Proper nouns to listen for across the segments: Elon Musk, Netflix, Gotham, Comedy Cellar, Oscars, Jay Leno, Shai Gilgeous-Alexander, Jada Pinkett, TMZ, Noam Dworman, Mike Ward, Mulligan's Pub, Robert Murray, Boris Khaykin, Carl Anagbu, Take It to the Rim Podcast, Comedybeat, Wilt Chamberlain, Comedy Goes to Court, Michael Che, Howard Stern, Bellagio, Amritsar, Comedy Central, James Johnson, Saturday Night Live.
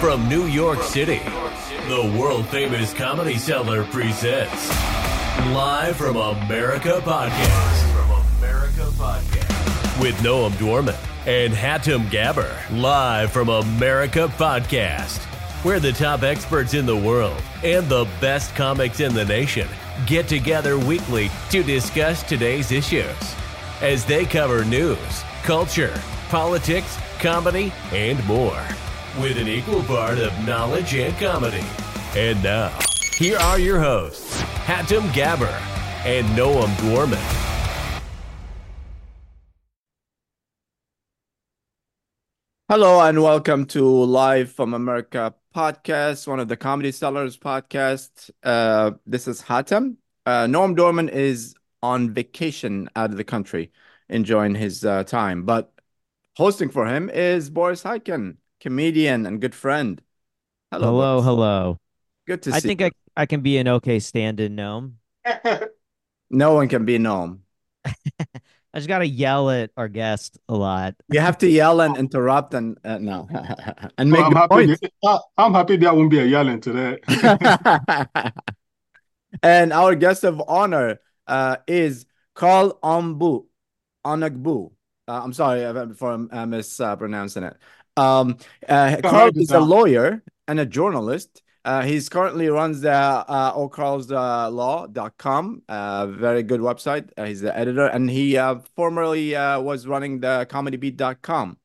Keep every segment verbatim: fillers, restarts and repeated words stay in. From New York City, the world-famous Comedy Cellar presents Live From America Podcast. Live From America Podcast. With Noam Dworman and Hatem Gabr. Live From America Podcast, where the top experts in the world and the best comics in the nation get together weekly to discuss today's issues as they cover news, culture, politics, comedy, and more, with an equal part of knowledge and comedy. And now, here are your hosts, Hatem Gabr and Noam Dworman. Hello and welcome to Live From America Podcast, one of the Comedy Sellers podcast. Uh, this is Hatem. Uh, Noam Dworman is on vacation out of the country, enjoying his uh, time. But hosting for him is Boris Khaykin, comedian and good friend. Hello, hello, hello. Good to I see. I think you. I I can be an okay stand-in Noam. No one can be Noam. I just gotta yell at our guest a lot. You have to yell and interrupt and uh, no, and make well, I'm, happy that, I'm happy there won't be a yelling today. And our guest of honor uh, is Carl Anagbu. Anagbu. Uh, I'm sorry if I'm uh, mispronouncing it. Um, uh, Carl is a lawyer and a journalist. Uh, he's currently runs the uh, o carl slaw dot com, uh, very good website. Uh, he's the editor, and he uh, formerly uh, was running the comedy beat dot com.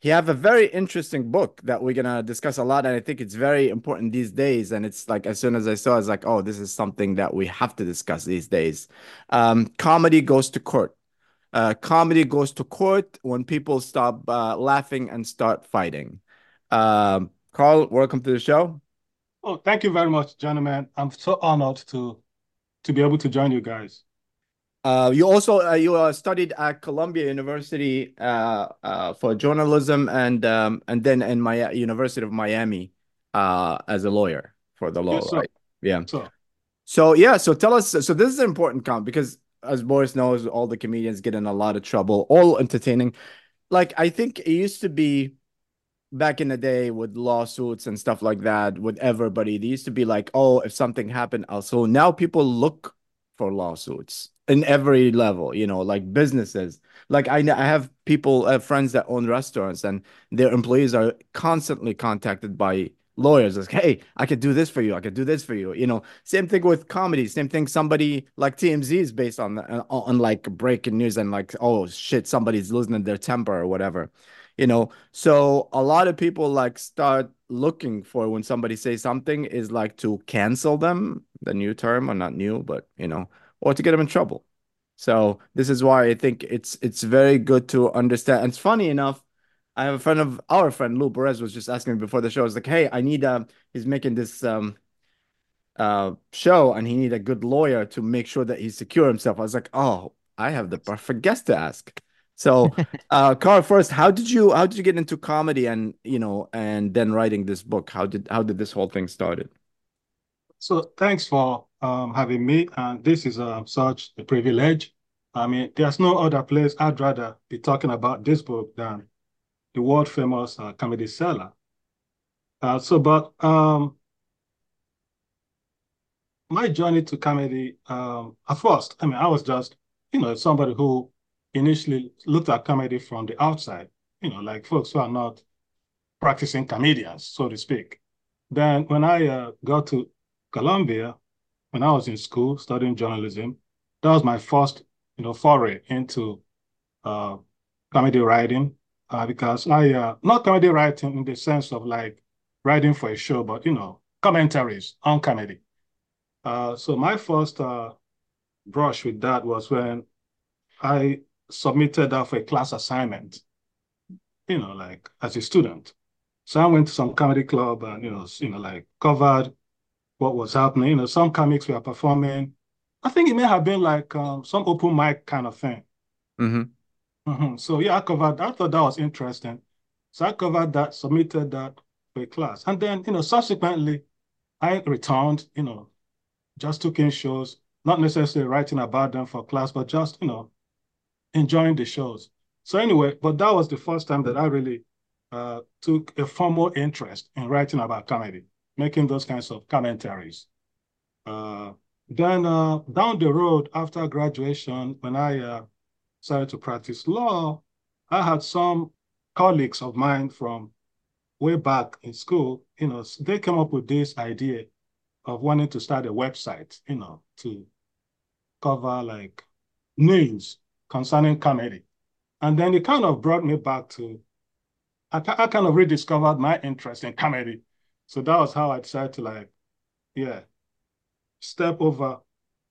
He have a very interesting book that we're gonna discuss a lot, and I think it's very important these days. And it's like as soon as I saw, it's like, oh, this is something that we have to discuss these days. Um, Comedy Goes to Court. Uh, comedy goes to court when people stop uh, laughing and start fighting. Um, Carl, welcome to the show. Oh, thank you very much, gentlemen. I'm so honored to to be able to join you guys. Uh, you also uh, you uh, studied at Columbia University uh, uh, for journalism, and um, and then in my University of Miami uh, as a lawyer for the law. Yes, right? Yeah. So. so yeah. So tell us. So this is an important comment because, as Boris knows, all the comedians get in a lot of trouble, all entertaining. Like, I think it used to be back in the day with lawsuits and stuff like that with everybody. They used to be like, oh, if something happened, also now people look for lawsuits in every level, you know, like businesses. Like I, I have people, uh, friends that own restaurants and their employees are constantly contacted by lawyers, like, hey, I could do this for you. I could do this for you. You know, same thing with comedy. Same thing. Somebody like T M Z is based on on, on like breaking news and like, oh shit, somebody's losing their temper or whatever. You know, so a lot of people like start looking for when somebody says something is like to cancel them. The new term, or not new, but you know, or to get them in trouble. So this is why I think it's it's very good to understand. And it's funny enough, I have a friend of our friend Lou Perez was just asking me before the show. I was like, "Hey, I need a." He's making this um, uh, show, and he need a good lawyer to make sure that he secure himself. I was like, "Oh, I have the perfect guest to ask." So, uh, Carl, first, how did you how did you get into comedy, and you know, and then writing this book? How did how did this whole thing started? So, thanks for um, having me, and this is uh, such a privilege. I mean, there's no other place I'd rather be talking about this book than the world-famous uh, Comedy Cellar. Uh, so, but um, my journey to comedy, um, at first, I mean, I was just, you know, somebody who initially looked at comedy from the outside, you know, like folks who are not practicing comedians, so to speak. Then when I uh, got to Columbia, when I was in school studying journalism, that was my first, you know, foray into uh, comedy writing. Uh, because I, uh, not comedy writing in the sense of like writing for a show, but, you know, commentaries on comedy. Uh, so my first uh, brush with that was when I submitted that for a class assignment, you know, like as a student. So I went to some comedy club and, you know, you know, like covered what was happening. You know, some comics were performing. I think it may have been like um, some open mic kind of thing. Mm-hmm. Mm-hmm. So yeah, I covered that. I thought that was interesting. So I covered that, submitted that for a class. And then, you know, subsequently, I returned, you know, just took in shows, not necessarily writing about them for class, but just, you know, enjoying the shows. So anyway, but that was the first time that I really uh, took a formal interest in writing about comedy, making those kinds of commentaries. Uh, then uh, down the road after graduation, when I uh, started to practice law, I had some colleagues of mine from way back in school, you know, they came up with this idea of wanting to start a website, you know, to cover like news concerning comedy. And then it kind of brought me back to, I, I kind of rediscovered my interest in comedy. So that was how I decided to like, yeah, step over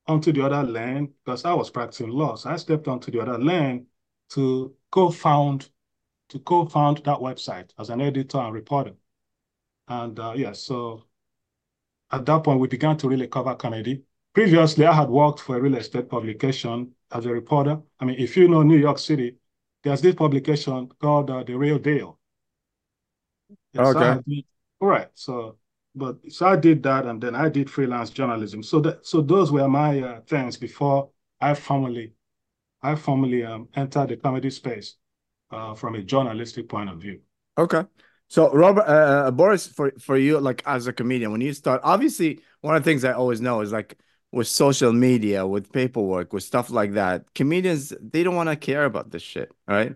onto the other lane, because I was practicing law. So I stepped onto the other lane to co-found, to co-found that website as an editor and reporter. And uh, yeah, so at that point, we began to really cover comedy. Previously, I had worked for a real estate publication as a reporter. I mean, if you know New York City, there's this publication called uh, The Real Deal. Yes, okay. Did, all right. So, but so I did that, and then I did freelance journalism. So that, so those were my uh, things before I formally, I formally um, entered the comedy space uh, from a journalistic point of view. Okay. So, Robert, uh, Boris, for, for you, like as a comedian, when you start, obviously, one of the things I always know is like with social media, with paperwork, with stuff like that, comedians, they don't want to care about this shit, right?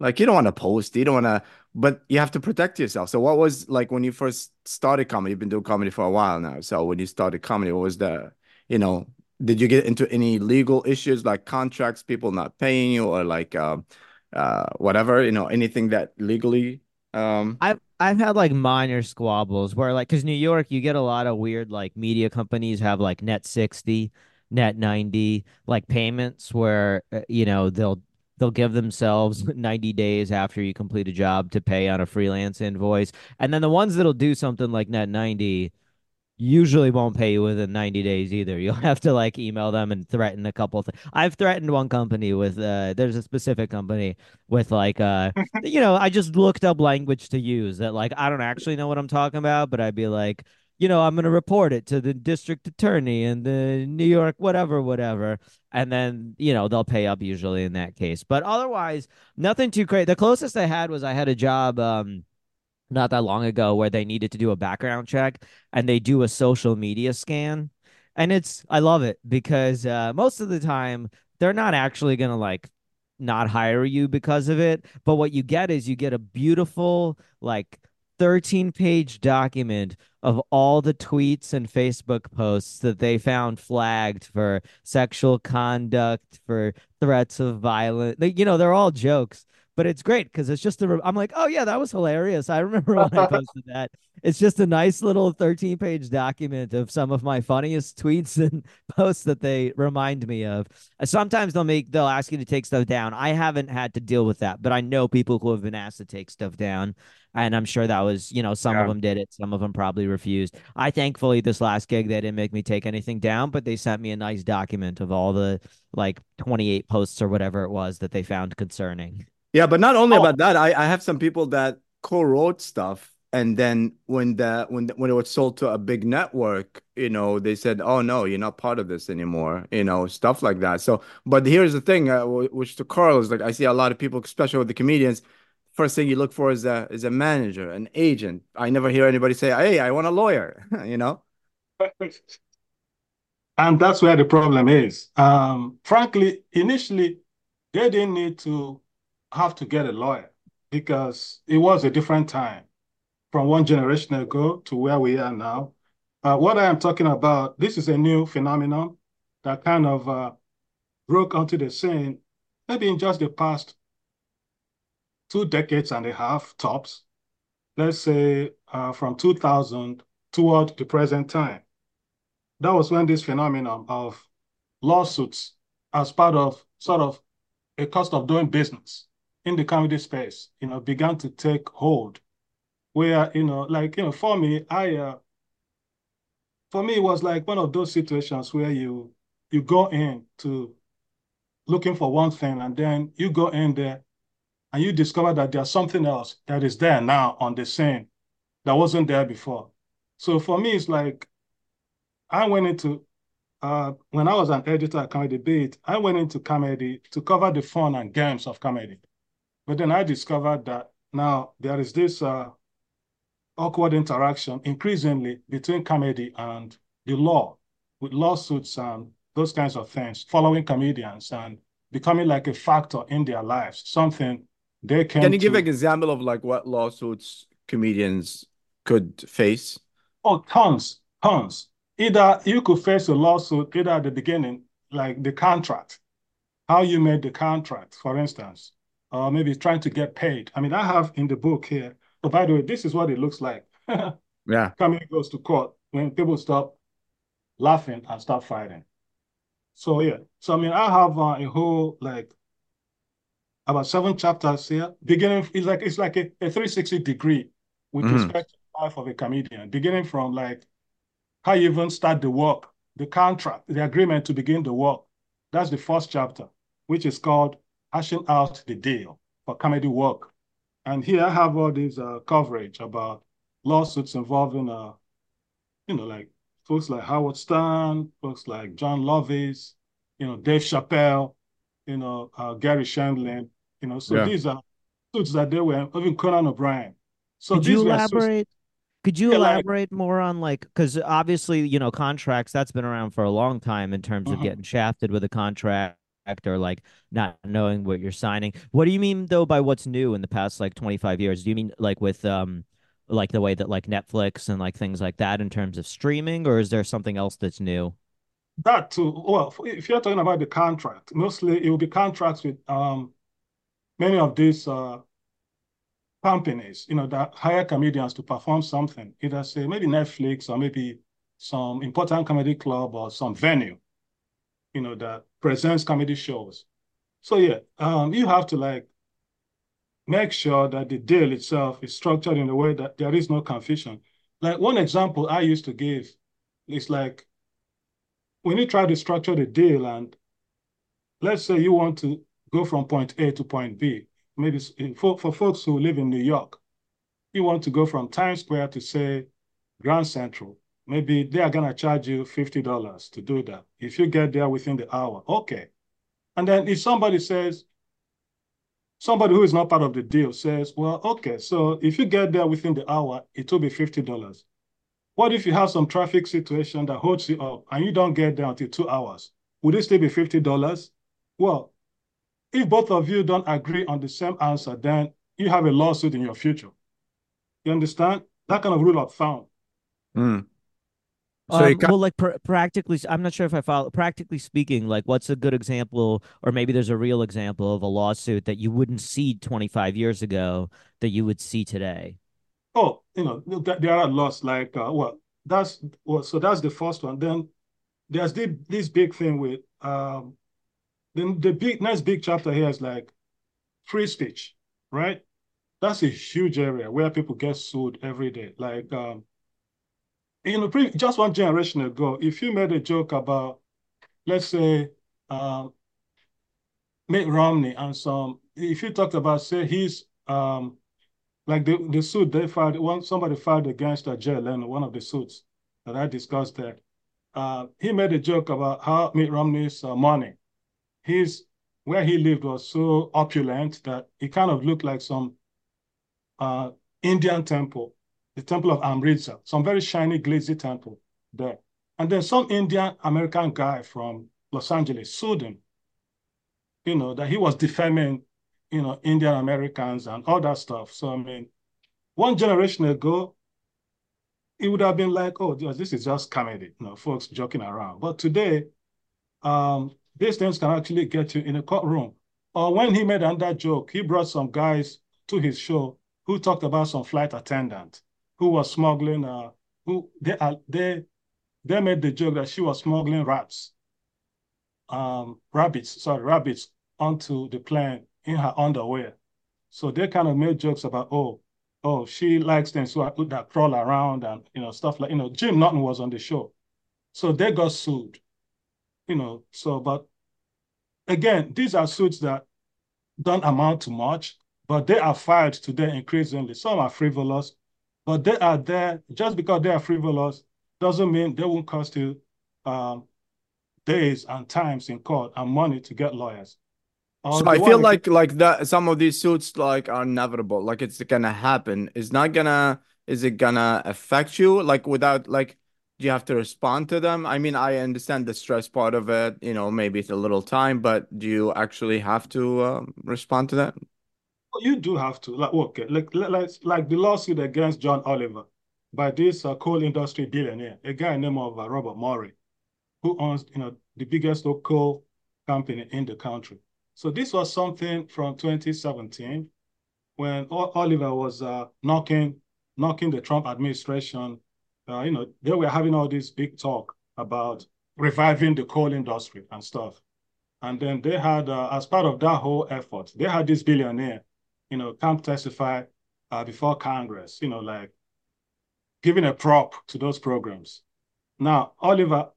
Like you don't want to post, you don't want to, but you have to protect yourself. So what was like when you first started comedy, you've been doing comedy for a while now. So when you started comedy, what was the, you know, did you get into any legal issues like contracts, people not paying you or like uh, uh, whatever, you know, anything that legally... Um, I've, I've had like minor squabbles where like, cause New York, you get a lot of weird, like media companies have like net sixty, net ninety, like payments where, uh, you know, they'll, they'll give themselves ninety days after you complete a job to pay on a freelance invoice. And then the ones that'll do something like net ninety usually won't pay you within ninety days either. You'll have to like email them and threaten a couple of things. I've threatened one company with, uh, there's a specific company with like, uh, you know, I just looked up language to use that like, I don't actually know what I'm talking about, but I'd be like, you know, I'm going to report it to the district attorney and the New York, whatever, whatever. And then, you know, they'll pay up usually in that case. But otherwise, nothing too crazy. The closest I had was I had a job, um, not that long ago where they needed to do a background check and they do a social media scan. And it's, I love it because uh, most of the time they're not actually going to like not hire you because of it. But what you get is you get a beautiful like thirteen page document of all the tweets and Facebook posts that they found flagged for sexual conduct, for threats of violence. You know, they're all jokes. But it's great because it's just a, I'm like, oh, yeah, that was hilarious. I remember when I posted that. It's just a nice little thirteen page document of some of my funniest tweets and posts that they remind me of. Sometimes they'll make they'll ask you to take stuff down. I haven't had to deal with that, but I know people who have been asked to take stuff down. And I'm sure that was, you know, some yeah. of them did it. Some of them probably refused. I thankfully this last gig, they didn't make me take anything down, but they sent me a nice document of all the like twenty-eight posts or whatever it was that they found concerning. Yeah, but not only oh. about that, I, I have some people that co-wrote stuff. And then when the when the, when it was sold to a big network, you know, they said, oh, no, you're not part of this anymore, you know, stuff like that. So but here's the thing, uh, which to Carl is like, I see a lot of people, especially with the comedians. First thing you look for is a is a manager, an agent. I never hear anybody say, hey, I want a lawyer, you know. And that's where the problem is. Um, frankly, initially, they didn't need to have to get a lawyer because it was a different time from one generation ago to where we are now. Uh, what I am talking about, this is a new phenomenon that kind of uh, broke onto the scene maybe in just the past two decades and a half tops, let's say uh, from two thousand toward the present time. That was when this phenomenon of lawsuits as part of sort of a cost of doing business in the comedy space, you know, began to take hold where, you know, like, you know, for me, I, uh, for me, it was like one of those situations where you, you go in to looking for one thing and then you go in there and you discover that there's something else that is there now on the scene that wasn't there before. So for me, it's like, I went into, uh, when I was an editor at Comedy Beat, I went into comedy to cover the fun and games of comedy. But then I discovered that Now, there is this uh, awkward interaction increasingly between comedy and the law, with lawsuits and those kinds of things, following comedians and becoming like a factor in their lives, something they can. Can you to... give an example of like what lawsuits comedians could face? Oh, tons, tons. Either you could face a lawsuit either at the beginning, like the contract, how you made the contract, for instance, or maybe trying to get paid. I mean, I have in the book here, oh, by the way, this is what it looks like. Yeah. Comedy Goes to Court, when people stop laughing and start fighting. So, yeah. So, I mean, I have uh, a whole, like, about seven chapters here. Beginning, it's like it's like a, a three sixty degree with mm-hmm. respect to the life of a comedian, beginning from, like, how you even start the work, the contract, the agreement to begin the work. That's the first chapter, which is called Hashing Out the Deal for Comedy Work. And here I have all this uh, coverage about lawsuits involving, uh, you know, like, folks like Howard Stern, folks like John Lovitz, you know, Dave Chappelle, you know, uh, Gary Shandling, you know, so yeah. these are suits that they were, even Conan O'Brien. So Could these you elaborate? Could you yeah, elaborate like, more on like, because obviously, you know, contracts, that's been around for a long time in terms uh-huh. of getting shafted with a contract or like not knowing what you're signing. What do you mean though by what's new in the past like twenty-five years? Do you mean like with, um, like the way that like Netflix and like things like that in terms of streaming, or is there something else that's new? That too. Well, if you're talking about the contract, mostly it will be contracts with um, many of these uh, companies, you know, that hire comedians to perform something, either say maybe Netflix or maybe some important comedy club or some venue, you know, that presents comedy shows. So yeah, um, you have to like, make sure that the deal itself is structured in a way that there is no confusion. Like one example I used to give is like, when you try to structure the deal and let's say you want to go from point A to point B, maybe for, for folks who live in New York, you want to go from Times Square to say Grand Central, maybe they are gonna charge you fifty dollars to do that. If you get there within the hour, okay. And then if somebody says, somebody who is not part of the deal says, well, okay, so if you get there within the hour, it will be fifty dollars. What if you have some traffic situation that holds you up and you don't get there until two hours? Would it still be fifty dollars? Well, if both of you don't agree on the same answer, then you have a lawsuit in your future. You understand? That kind of rule of thumb. Mm. So um, well, like pr practically, I'm not sure if I follow. Practically speaking, like what's a good example, or maybe there's a real example of a lawsuit that you wouldn't see twenty-five years ago that you would see today? Oh, you know, there are laws like, uh, well, that's, well, so that's the first one. Then there's the, this big thing with, um, then the big, next big chapter here is like free speech, right? That's a huge area where people get sued every day. Like, um, you know, just one generation ago, if you made a joke about, let's say, uh, Mitt Romney and some, if you talked about, say, his, um, like the, the suit they filed, one, somebody filed against Jay Leno, one of the suits that I discussed there, uh, he made a joke about how Mitt Romney's uh, money, his, where he lived was so opulent that it kind of looked like some uh, Indian temple, the temple of Amritsar, some very shiny, glitzy temple there. And then some Indian American guy from Los Angeles sued him, you know, that he was defaming, you know, Indian Americans and all that stuff. So, I mean, one generation ago, it would have been like, oh, this is just comedy, you know, folks joking around. But today, um, these things can actually get you in a courtroom. Or when he made that joke, he brought some guys to his show who talked about some flight attendant who was smuggling, uh, who they, uh, they they made the joke that she was smuggling rats, um, rabbits, sorry, rabbits onto the plane in her underwear. So they kind of made jokes about, oh, oh, she likes things that crawl around and, you know, stuff like, you know, Jim Norton was on the show. So they got sued, you know, so, but again, these are suits that don't amount to much, but they are filed today increasingly. Some are frivolous, but they are there. Just because they are frivolous doesn't mean they won't cost you um, days and times in court and money to get lawyers. So I feel like like that some of these suits like are inevitable. Like it's gonna happen. It's not gonna. Is it gonna affect you? Like without like, do you have to respond to them? I mean, I understand the stress part of it. You know, maybe it's a little time, but do you actually have to um, respond to that? Well, you do have to. Like okay, like like like the lawsuit against John Oliver by this uh, coal industry billionaire, a guy named of uh, Robert Murray, who owns you know the biggest coal company in the country. So this was something from twenty seventeen when Oliver was uh, knocking knocking the Trump administration. Uh, you know, they were having all this big talk about reviving the coal industry and stuff. And then they had, uh, as part of that whole effort, they had this billionaire, you know, come testify uh, before Congress, you know, like giving a prop to those programs. Now, Oliver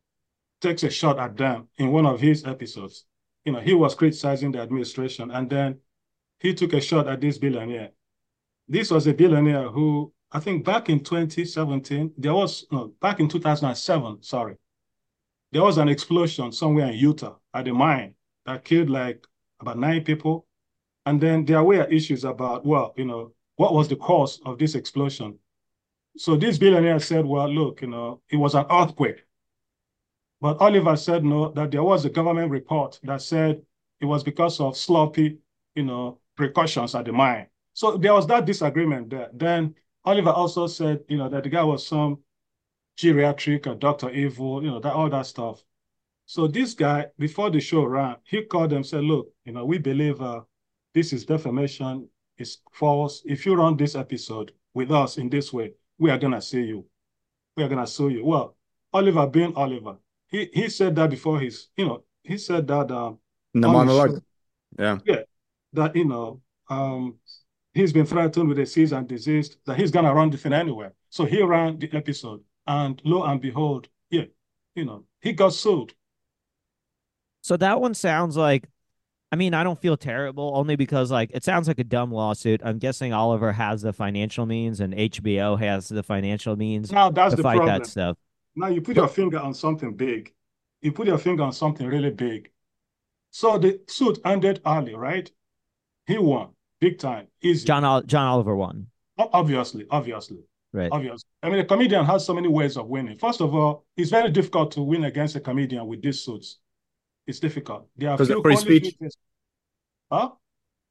takes a shot at them in one of his episodes. You know, he was criticizing the administration, and then he took a shot at this billionaire. This was a billionaire who, I think back in twenty seventeen, there was, no, back in two thousand seven, sorry, there was an explosion somewhere in Utah at a mine that killed like about nine people. And then there were issues about, well, you know, what was the cause of this explosion? So this billionaire said, well, look, you know, it was an earthquake. But Oliver said no, that there was a government report that said it was because of sloppy, you know, precautions at the mine. So there was that disagreement there. Then Oliver also said, you know, that the guy was some geriatric or Doctor Evil, you know, that all that stuff. So this guy, before the show ran, he called them and said, look, you know, we believe uh, this is defamation, it's false. If you run this episode with us in this way, we are going to sue you. We are going to sue you. Well, Oliver being Oliver. He he said that before his, you know, he said that um in the monologue. Yeah. Yeah. That, you know, um he's been threatened with a disease and disease, that he's gonna run the thing anyway. So he ran the episode, and lo and behold, yeah, you know, he got sued. So that one sounds like, I mean, I don't feel terrible only because like it sounds like a dumb lawsuit. I'm guessing Oliver has the financial means and H B O has the financial means now that's to the fight problem. That stuff. Now you put your finger on something big. You put your finger on something really big. So the suit ended early, right? He won big time. Easy. John Ol John Oliver won. Obviously, obviously. Right. Obviously. I mean, a comedian has so many ways of winning. First of all, it's very difficult to win against a comedian with these suits. It's difficult. There are few free speech. Because huh?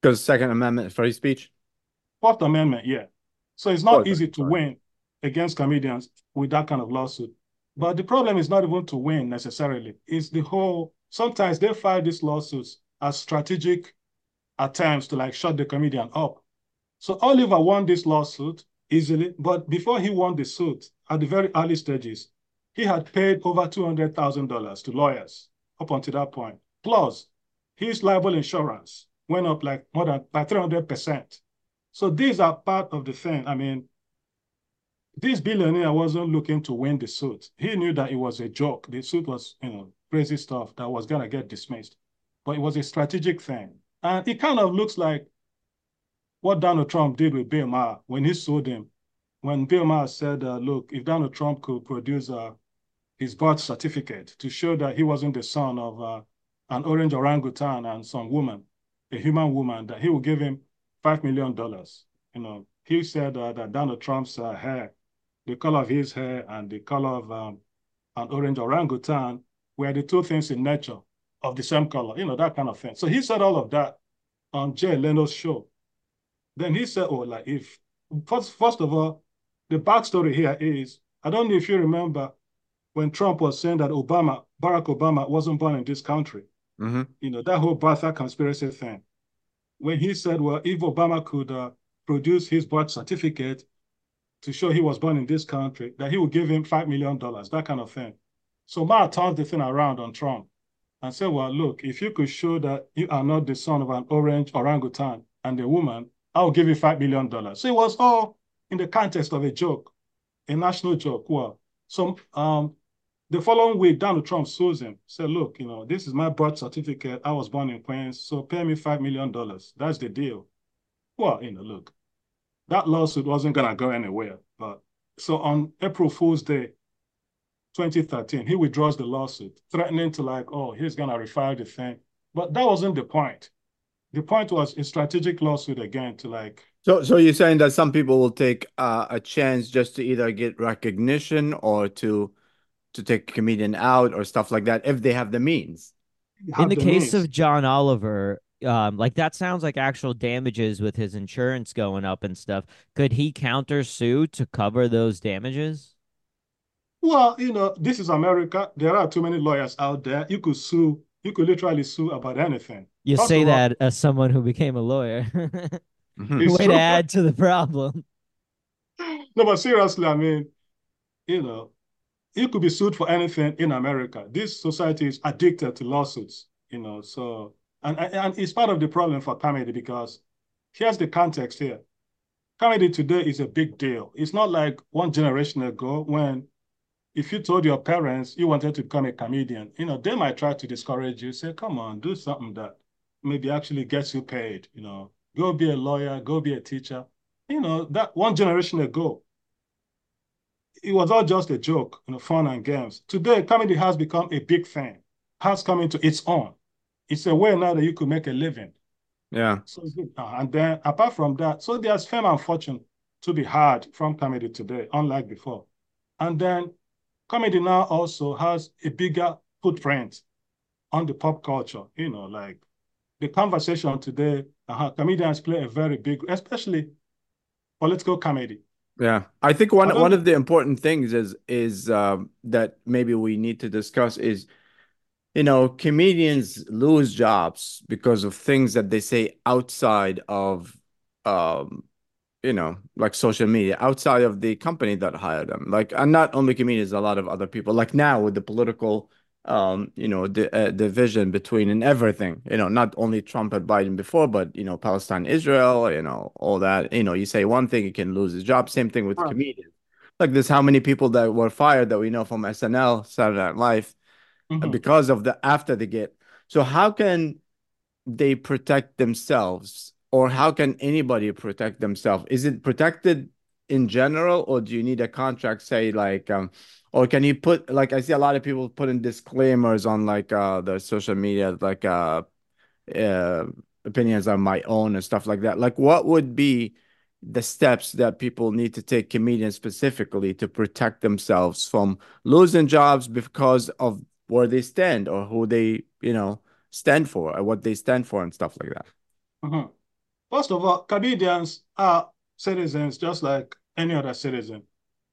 Because Second Amendment, free speech. Fourth Amendment, yeah. So it's not Fourth easy to Fourth. win against comedians with that kind of lawsuit. But the problem is not even to win necessarily. It's the whole, sometimes they file these lawsuits as strategic attempts to like shut the comedian up. So Oliver won this lawsuit easily, but before he won the suit, at the very early stages, he had paid over two hundred thousand dollars to lawyers up until that point. Plus, his libel insurance went up like more than by three hundred percent. So these are part of the thing. I mean, this billionaire wasn't looking to win the suit. He knew that it was a joke. The suit was, you know, crazy stuff that was going to get dismissed. But it was a strategic thing. And it kind of looks like what Donald Trump did with Bill Maher when he sued him. When Bill Maher said, uh, look, if Donald Trump could produce uh, his birth certificate to show that he wasn't the son of uh, an orange orangutan and some woman, a human woman, that he would give him five million dollars. You know, he said uh, that Donald Trump's uh, hair, the color of his hair and the color of um, an orange orangutan were the two things in nature of the same color, you know, that kind of thing. So he said all of that on Jay Leno's show. Then he said, oh, like if, first, first of all, the backstory here is, I don't know if you remember when Trump was saying that Obama, Barack Obama wasn't born in this country, mm-hmm. you know, that whole birther conspiracy thing. When he said, well, if Obama could uh, produce his birth certificate to show he was born in this country, that he would give him five million dollars, that kind of thing. So Ma turned the thing around on Trump and said, well, look, if you could show that you are not the son of an orange orangutan and a woman, I'll give you five million dollars. So it was all in the context of a joke, a national joke. Well, so um, the following week, Donald Trump sues him, said, look, you know, this is my birth certificate. I was born in Queens, so pay me five million dollars. That's the deal. Well, you know, look. That lawsuit wasn't going to go anywhere. But so on April Fool's Day, twenty thirteen, he withdraws the lawsuit, threatening to like, oh, he's going to refile the thing. But that wasn't the point. The point was a strategic lawsuit again to like. So, so you're saying that some people will take uh, a chance just to either get recognition or to to take a comedian out or stuff like that if they have the means. Have In the, the case means. of John Oliver, um, like that sounds like actual damages with his insurance going up and stuff. Could he counter sue to cover those damages? Well, you know, this is America. There are too many lawyers out there. You could sue. You could literally sue about anything. You Not say that wrong. as someone who became a lawyer. Way true. to add to the problem. No, but seriously, I mean, you know, you could be sued for anything in America. This society is addicted to lawsuits, you know, so, and, and it's part of the problem for comedy because here's the context here. Comedy today is a big deal. It's not like one generation ago when if you told your parents you wanted to become a comedian, you know, they might try to discourage you, say, come on, do something that maybe actually gets you paid, you know, go be a lawyer, go be a teacher. You know, that one generation ago, it was all just a joke, you know, fun and games. Today, comedy has become a big thing, has come into its own. It's a way now that you could make a living. Yeah. So, and then apart from that, so there's fame and fortune to be had from comedy today, unlike before. And then comedy now also has a bigger footprint on the pop culture. You know, like the conversation today, uh-huh, comedians play a very big, especially political comedy. Yeah, I think one I one of the important things is is uh, that maybe we need to discuss is, you know, comedians lose jobs because of things that they say outside of, um, you know, like social media, outside of the company that hired them. Like, and not only comedians, a lot of other people. Like now with the political, um, you know, the uh, division between and everything, you know, not only Trump and Biden before, but, you know, Palestine, Israel, you know, all that, you know, you say one thing, you can lose his job. Same thing with oh. comedians. Like there's how many people that were fired that we know from S N L, Saturday Night Live, mm-hmm. because of the, after they get. So how can they protect themselves? Or how can anybody protect themselves? Is it protected in general, or do you need a contract, say, like, um, or can you put, like, I see a lot of people putting disclaimers on, like, uh, the social media, like, uh, uh, opinions on my own and stuff like that. Like, what would be the steps that people need to take, comedians specifically, to protect themselves from losing jobs because of where they stand or who they, you know, stand for or what they stand for and stuff like that? Mm-hmm. First of all, comedians are citizens just like any other citizen.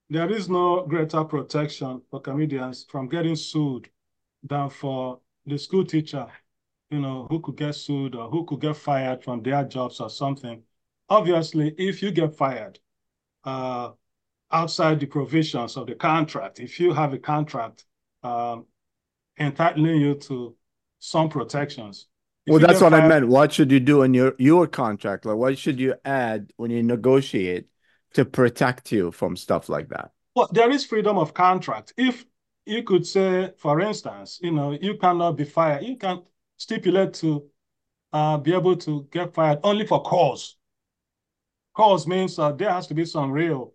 There is no greater protection for comedians from getting sued than for the school teacher, you know, who could get sued or who could get fired from their jobs or something. Obviously, if you get fired uh, outside the provisions of the contract, if you have a contract um, entitling you to some protections, If well, that's what fired, I meant. What should you do in your, your contract? Like, what should you add when you negotiate to protect you from stuff like that? Well, there is freedom of contract. If you could say, for instance, you know, you cannot be fired. You can stipulate to uh, be able to get fired only for cause. Cause means uh, there has to be some real,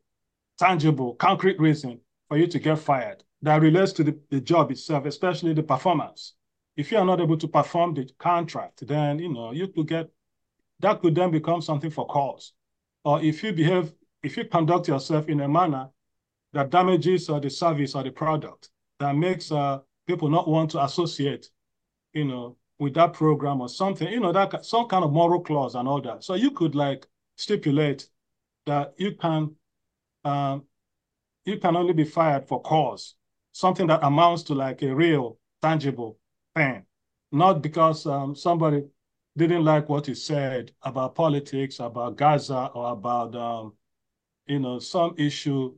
tangible, concrete reason for you to get fired that relates to the, the job itself, especially the performance. If you are not able to perform the contract, then, you know, you could get, that could then become something for cause. Or if you behave, if you conduct yourself in a manner that damages uh, the service or the product, that makes uh, people not want to associate, you know, with that program or something, you know, that some kind of moral clause and all that. So you could like stipulate that you can, um, you can only be fired for cause, something that amounts to like a real, tangible thing. Not because um, somebody didn't like what you said about politics, about Gaza, or about, um, you know, some issue.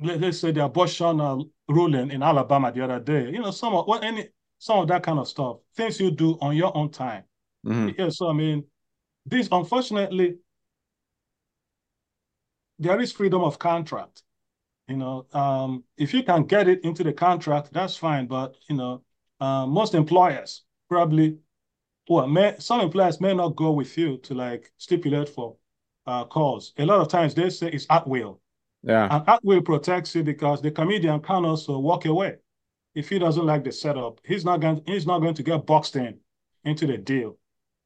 Let, let's say the abortion uh, ruling in Alabama the other day. You know, some of well, any some of that kind of stuff. Things you do on your own time. Mm-hmm. Yeah, so I mean, this unfortunately, there is freedom of contract. You know, um, if you can get it into the contract, that's fine. But you know. Uh, most employers probably, well, may, some employers may not go with you to like stipulate for uh, cause. A lot of times they say it's at will. Yeah. And at will protects you because the comedian can also walk away. If he doesn't like the setup, he's not going, he's not going to get boxed in into the deal.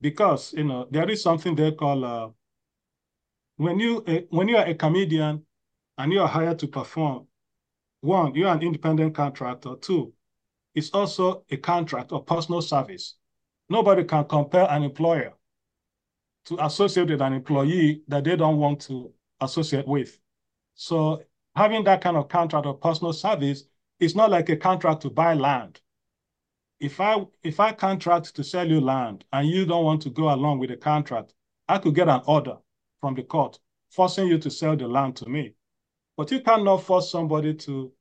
because, you know, there is something they call, uh, when you uh, when you are a comedian and you are hired to perform, one, you're an independent contractor. Two, it's also a contract or personal service. Nobody can compel an employer to associate with an employee that they don't want to associate with. So having that kind of contract or personal service is not like a contract to buy land. If I if I contract to sell you land and you don't want to go along with the contract, I could get an order from the court forcing you to sell the land to me. But you cannot force somebody to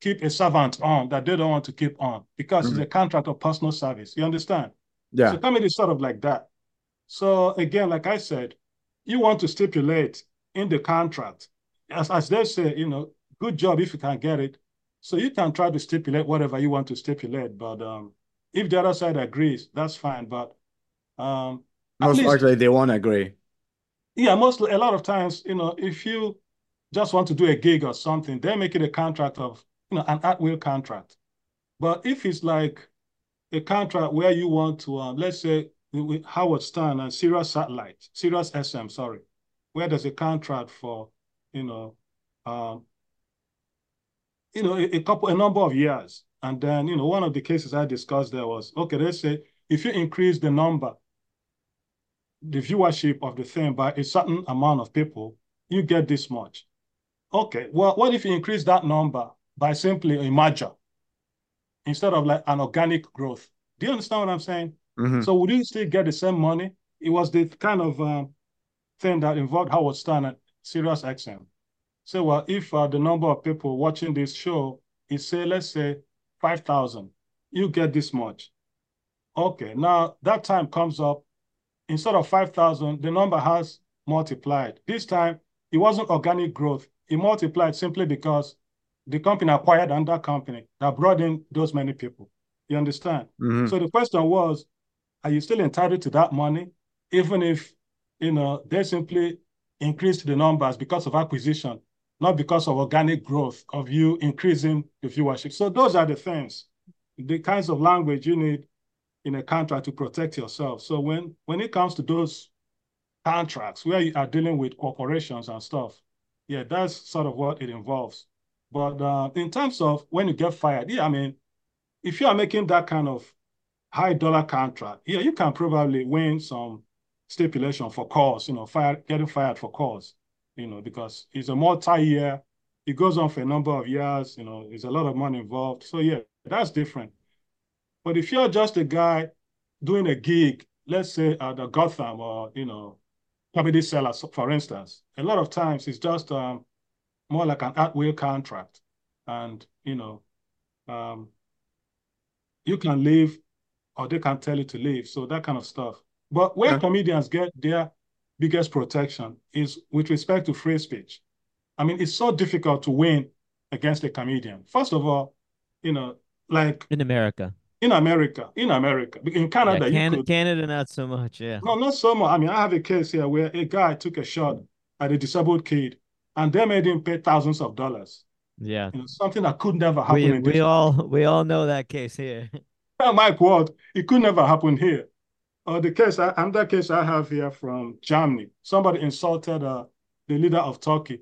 keep a servant on that they don't want to keep on, because mm-hmm. it's a contract of personal service. You understand? Yeah. So comedy is sort of like that. So again, like I said, you want to stipulate in the contract, as, as they say, you know, good job if you can get it. So you can try to stipulate whatever you want to stipulate, but um, if the other side agrees, that's fine. But um, most least, likely they won't agree. Yeah, most a lot of times, you know, if you just want to do a gig or something, they make it a contract of, you know, an at-will contract. But if it's like a contract where you want to, um, let's say, with Howard Stern and Sirius Satellite, Sirius S M, sorry, where there's a contract for, you know, um, you know, a, a couple, a number of years. And then, you know, one of the cases I discussed there was, okay, they say, if you increase the number, the viewership of the thing by a certain amount of people, you get this much. Okay, well, what if you increase that number by simply a merger instead of like an organic growth? Do you understand what I'm saying? Mm-hmm. So would you still get the same money? It was the kind of um, thing that involved Howard Stern at Sirius X M. So, well, if uh, the number of people watching this show is, say, let's say five thousand, you get this much. Okay, now that time comes up, instead of five thousand, the number has multiplied. This time, it wasn't organic growth. It multiplied simply because the company acquired another company that brought in those many people. You understand? Mm-hmm. So the question was, are you still entitled to that money, even if, you know, they simply increased the numbers because of acquisition, not because of organic growth of you increasing the viewership? So those are the things, the kinds of language you need in a contract to protect yourself. So when, when it comes to those contracts where you are dealing with corporations and stuff, yeah, that's sort of what it involves. But uh, in terms of when you get fired, yeah, I mean, if you are making that kind of high dollar contract, yeah, you can probably win some stipulation for cause, you know, fire, getting fired for cause, you know, because it's a multi-year, it goes on for a number of years, you know, there's a lot of money involved. So yeah, that's different. But if you're just a guy doing a gig, let's say at the Gotham or, you know, Comedy Cellar, for instance, a lot of times it's just um, more like an at-will contract. And, you know, um, you can leave or they can tell you to leave. So that kind of stuff. But where yeah. comedians get their biggest protection is with respect to free speech. I mean, it's so difficult to win against a comedian. First of all, you know, like... In America. In America. In America. In Canada, yeah, Can- you could... Canada, not so much, yeah. No, not so much. I mean, I have a case here where a guy took a shot at a disabled kid and they made him pay thousands of dollars. Yeah. You know, something that could never happen. We, in we all we all know that case here. Mike Ward, it could never happen here. Uh, the case, I, another case I have here from Germany. Somebody insulted uh, the leader of Turkey,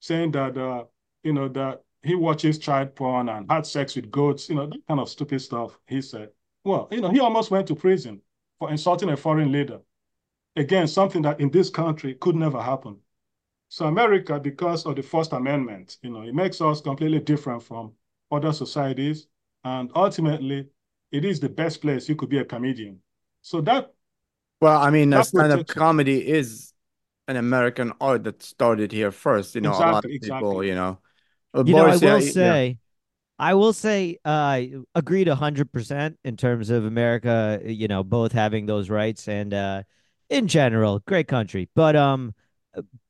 saying that uh, you know that he watches child porn and had sex with goats. You know, that kind of stupid stuff. He said, well, you know, he almost went to prison for insulting a foreign leader. Again, something that in this country could never happen. So America, because of the First Amendment, you know, it makes us completely different from other societies, and ultimately, it is the best place you could be a comedian. So that, well, I mean, stand-up comedy is an American art that started here first. You know, exactly, a lot of people, exactly. you know. You Boris, know, I will yeah, say, yeah. I will say, uh, agreed a hundred percent in terms of America. You know, both having those rights and, uh, in general, great country. But um,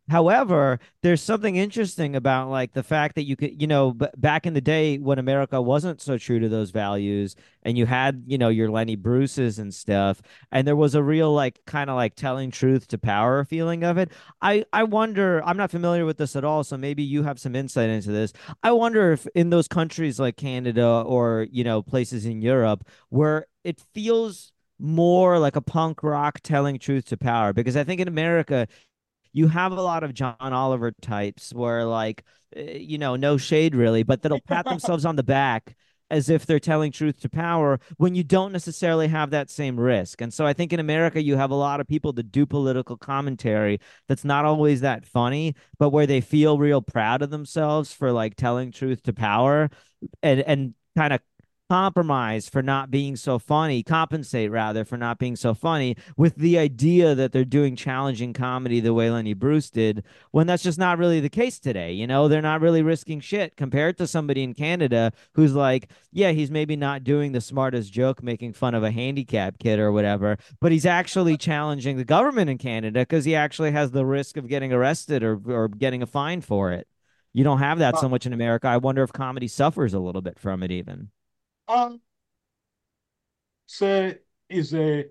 however, there's something interesting about like the fact that you could, you know, b- back in the day when America wasn't so true to those values. And you had, you know, your Lenny Bruces and stuff. And there was a real, like, kind of like telling truth to power feeling of it. I, I wonder, I'm not familiar with this at all, so maybe you have some insight into this. I wonder if in those countries like Canada or, you know, places in Europe where it feels more like a punk rock telling truth to power, because I think in America you have a lot of John Oliver types where, like, you know, no shade really, but that'll pat themselves on the back as if they're telling truth to power when you don't necessarily have that same risk. And so I think in America, you have a lot of people that do political commentary that's not always that funny, but where they feel real proud of themselves for, like, telling truth to power and, and kind of compromise for not being so funny, compensate rather for not being so funny, with the idea that they're doing challenging comedy the way Lenny Bruce did, when that's just not really the case today. You know, they're not really risking shit compared to somebody in Canada who's like, yeah, he's maybe not doing the smartest joke making fun of a handicapped kid or whatever, but he's actually challenging the government in Canada because he actually has the risk of getting arrested or, or getting a fine for it. You don't have that so much in America. I wonder if comedy suffers a little bit from it even. Um, say is a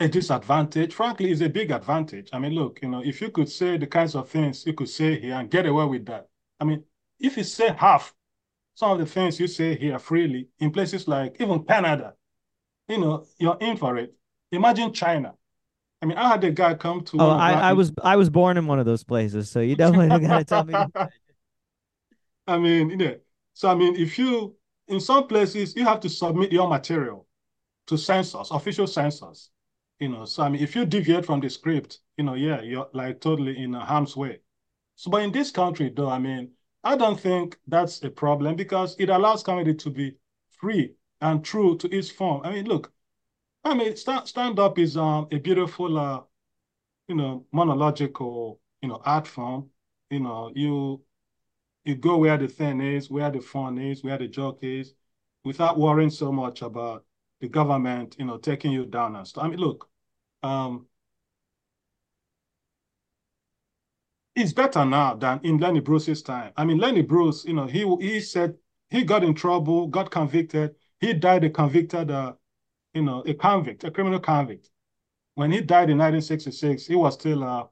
a disadvantage. Frankly, is a big advantage. I mean, look, you know, if you could say the kinds of things you could say here and get away with that. I mean, if you say half some of the things you say here freely in places like even Canada, you know, you're in for it. Imagine China. I mean, I had a guy come to. Oh, I, I was I was born in one of those places, so you definitely gotta tell me. I mean, you know, so I mean, if you. In some places, you have to submit your material to censors, official censors. You know, so I mean, if you deviate from the script, you know, yeah, you're like totally in a harm's way. So, but in this country, though, I mean, I don't think that's a problem because it allows comedy to be free and true to its form. I mean, look, I mean, stand, stand up is um, a beautiful, uh, you know, monological, you know, art form. You know, you. You go where the thing is, where the fun is, where the joke is, without worrying so much about the government, you know, taking you down and stuff. I mean, look, um, it's better now than in Lenny Bruce's time. I mean, Lenny Bruce, you know, he he said he got in trouble, got convicted. He died a convicted, uh, you know, a convict, a criminal convict. When he died in nineteen sixty-six, he was still, uh,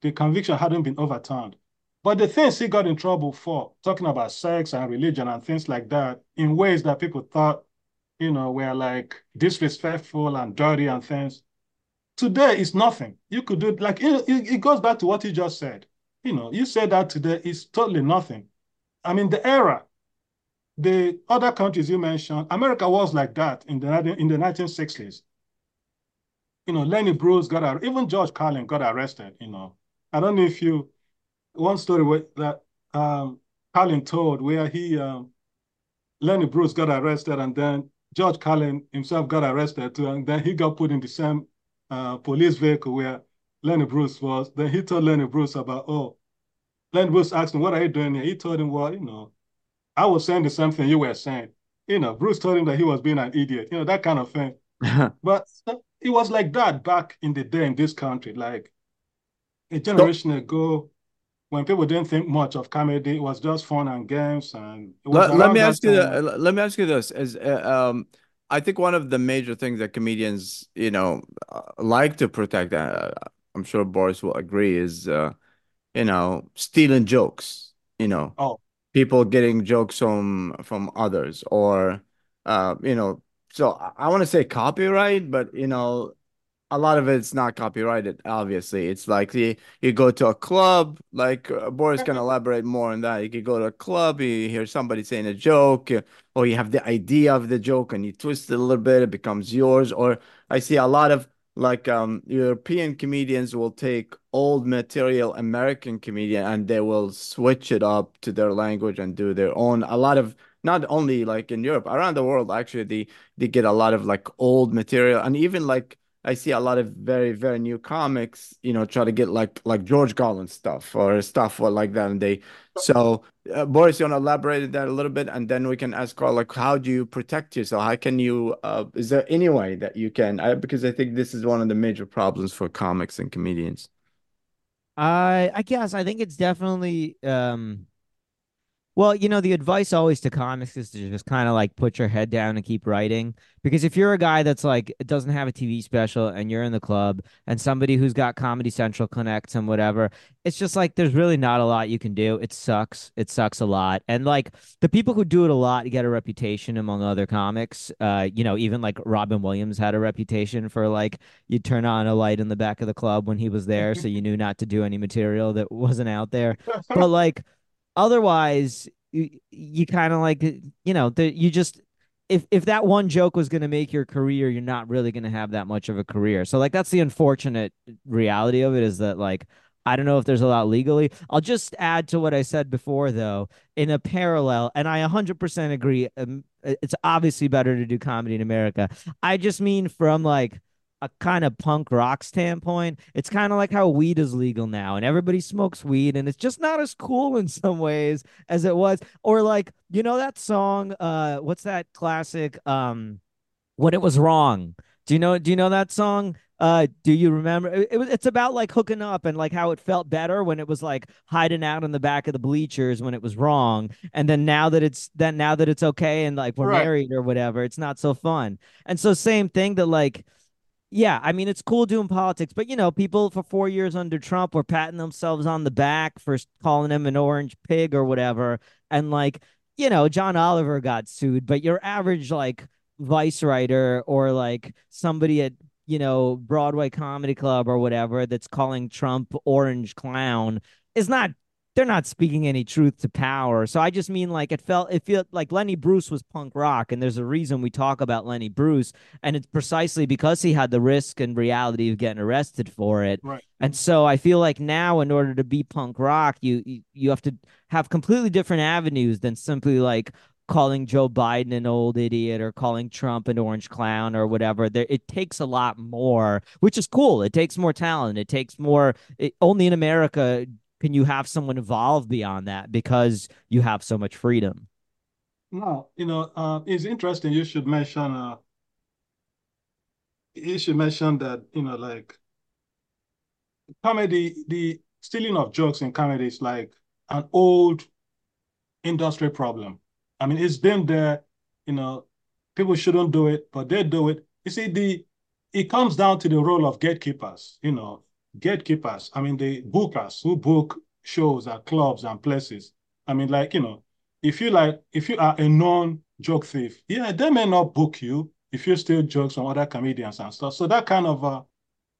the conviction hadn't been overturned. But the things he got in trouble for, talking about sex and religion and things like that, in ways that people thought, you know, were like disrespectful and dirty and things. Today is nothing. You could do it like, it, it goes back to what you just said. You know, you said that today is totally nothing. I mean, the era, the other countries you mentioned, America was like that in the, in the nineteen sixties. You know, Lenny Bruce got, even George Carlin got arrested, you know. I don't know if you... One story that um, Carlin told where he, um, Lenny Bruce got arrested and then George Carlin himself got arrested too. And then he got put in the same uh, police vehicle where Lenny Bruce was. Then he told Lenny Bruce about, oh, Lenny Bruce asked him, what are you doing here? He told him, well, you know, I was saying the same thing you were saying. You know, Bruce told him that he was being an idiot, you know, that kind of thing. But it was like that back in the day in this country, like a generation so ago. When people didn't think much of comedy, it was just fun and games. And it was let, let me ask you, the, let me ask you this: as uh, um, I think one of the major things that comedians, you know, uh, like to protect, uh, I'm sure Boris will agree, is uh, you know, stealing jokes. You know, oh. people getting jokes from from others, or uh, you know, so I want to say copyright, but you know. A lot of it's not copyrighted, obviously. It's like you, you go to a club, like Boris can elaborate more on that. You could go to a club, you hear somebody saying a joke, or you have the idea of the joke and you twist it a little bit, it becomes yours. Or I see a lot of like um, European comedians will take old material American comedian and they will switch it up to their language and do their own. A lot of Not only like in Europe, around the world, actually, they, they get a lot of like old material and even like I see a lot of very, very new comics, you know, try to get like like George Carlin stuff or stuff like that. And they, so uh, Boris, you want to elaborate on that a little bit? And then we can ask Carl, like, how do you protect yourself? How can you, uh, is there any way that you can? I, because I think this is one of the major problems for comics and comedians. I, I guess, I think it's definitely, um, Well, you know, the advice always to comics is to just kind of like put your head down and keep writing, because if you're a guy that's like doesn't have a T V special and you're in the club and somebody who's got Comedy Central connects and whatever, it's just like there's really not a lot you can do. It sucks. It sucks a lot. And like the people who do it a lot get a reputation among other comics. Uh, you know, even like Robin Williams had a reputation for like you turn on a light in the back of the club when he was there, so you knew not to do any material that wasn't out there. But like, otherwise, you, you kind of like, you know, the, you just if if that one joke was going to make your career, you're not really going to have that much of a career. So like that's the unfortunate reality of it, is that like I don't know if there's a lot legally. I'll just add to what I said before, though, in a parallel. And I one hundred percent agree. Um, it's obviously better to do comedy in America. I just mean from like a kind of punk rock standpoint, it's kind of like how weed is legal now and everybody smokes weed and it's just not as cool in some ways as it was. Or like, you know, that song, uh, what's that classic, um, When It Was Wrong? Do you know, do you know that song? Uh, do you remember? It was. It, it's about like hooking up and like how it felt better when it was like hiding out in the back of the bleachers when it was wrong, and then now that it's then now that it's okay and like we're right. married or whatever, it's not so fun. And so same thing that like. Yeah, I mean, it's cool doing politics, but, you know, people for four years under Trump were patting themselves on the back for calling him an orange pig or whatever. And like, you know, John Oliver got sued, but your average like Vice writer or like somebody at, you know, Broadway Comedy Club or whatever that's calling Trump orange clown is not, they're not speaking any truth to power. So I just mean like it felt it felt like Lenny Bruce was punk rock. And there's a reason we talk about Lenny Bruce. And it's precisely because he had the risk and reality of getting arrested for it. Right. And so I feel like now in order to be punk rock, you, you you have to have completely different avenues than simply like calling Joe Biden an old idiot or calling Trump an orange clown or whatever. There, it takes a lot more, which is cool. It takes more talent. It takes more. It, only in America can you have someone evolve beyond that because you have so much freedom? No, you know, uh, it's interesting. You should mention, uh, you should mention that, you know, like comedy, the stealing of jokes in comedy is like an old industry problem. I mean, it's been there, you know, people shouldn't do it, but they do it. You see, the it comes down to the role of gatekeepers, you know, gatekeepers, I mean, the bookers who book shows at clubs and places. I mean, like, you know, if you like, if you are a known joke thief, yeah, they may not book you if you steal jokes from other comedians and stuff. So that kind of uh,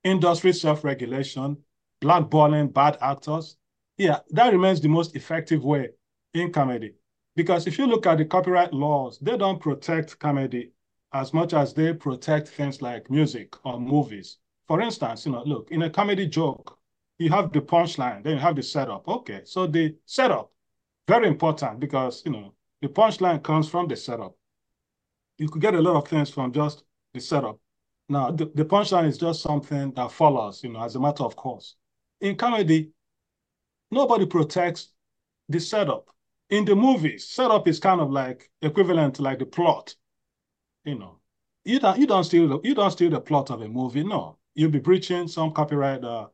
industry self-regulation, blackballing bad actors, yeah, that remains the most effective way in comedy. Because if you look at the copyright laws, they don't protect comedy as much as they protect things like music or movies. For instance, you know, look, in a comedy joke, you have the punchline, then you have the setup. Okay, so the setup, very important because, you know, the punchline comes from the setup. You could get a lot of things from just the setup. Now, the, the punchline is just something that follows, you know, as a matter of course. In comedy, nobody protects the setup. In the movies, setup is kind of like equivalent to like the plot, you know. You don't, you don't steal the, you don't steal the plot of a movie, no. You'll be breaching some copyright uh,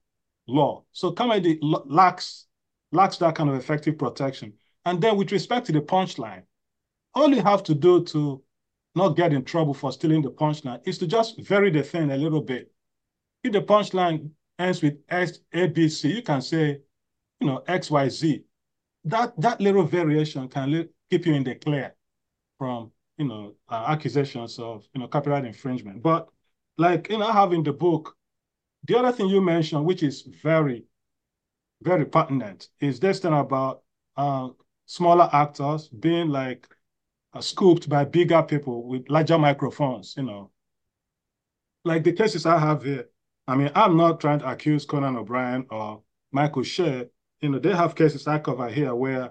law. So comedy l- lacks lacks that kind of effective protection. And then with respect to the punchline, all you have to do to not get in trouble for stealing the punchline is to just vary the thing a little bit. If the punchline ends with X, A, B, C, you can say, you know, X, Y, Z. That, that little variation can li- keep you in the clear from, you know, uh, accusations of, you know, copyright infringement. But like, you know, I have in the book, the other thing you mentioned, which is very, very pertinent, is this thing about uh, smaller actors being like uh, scooped by bigger people with larger microphones, you know. Like the cases I have here, I mean, I'm not trying to accuse Conan O'Brien or Michael Che. You know, they have cases I cover here where,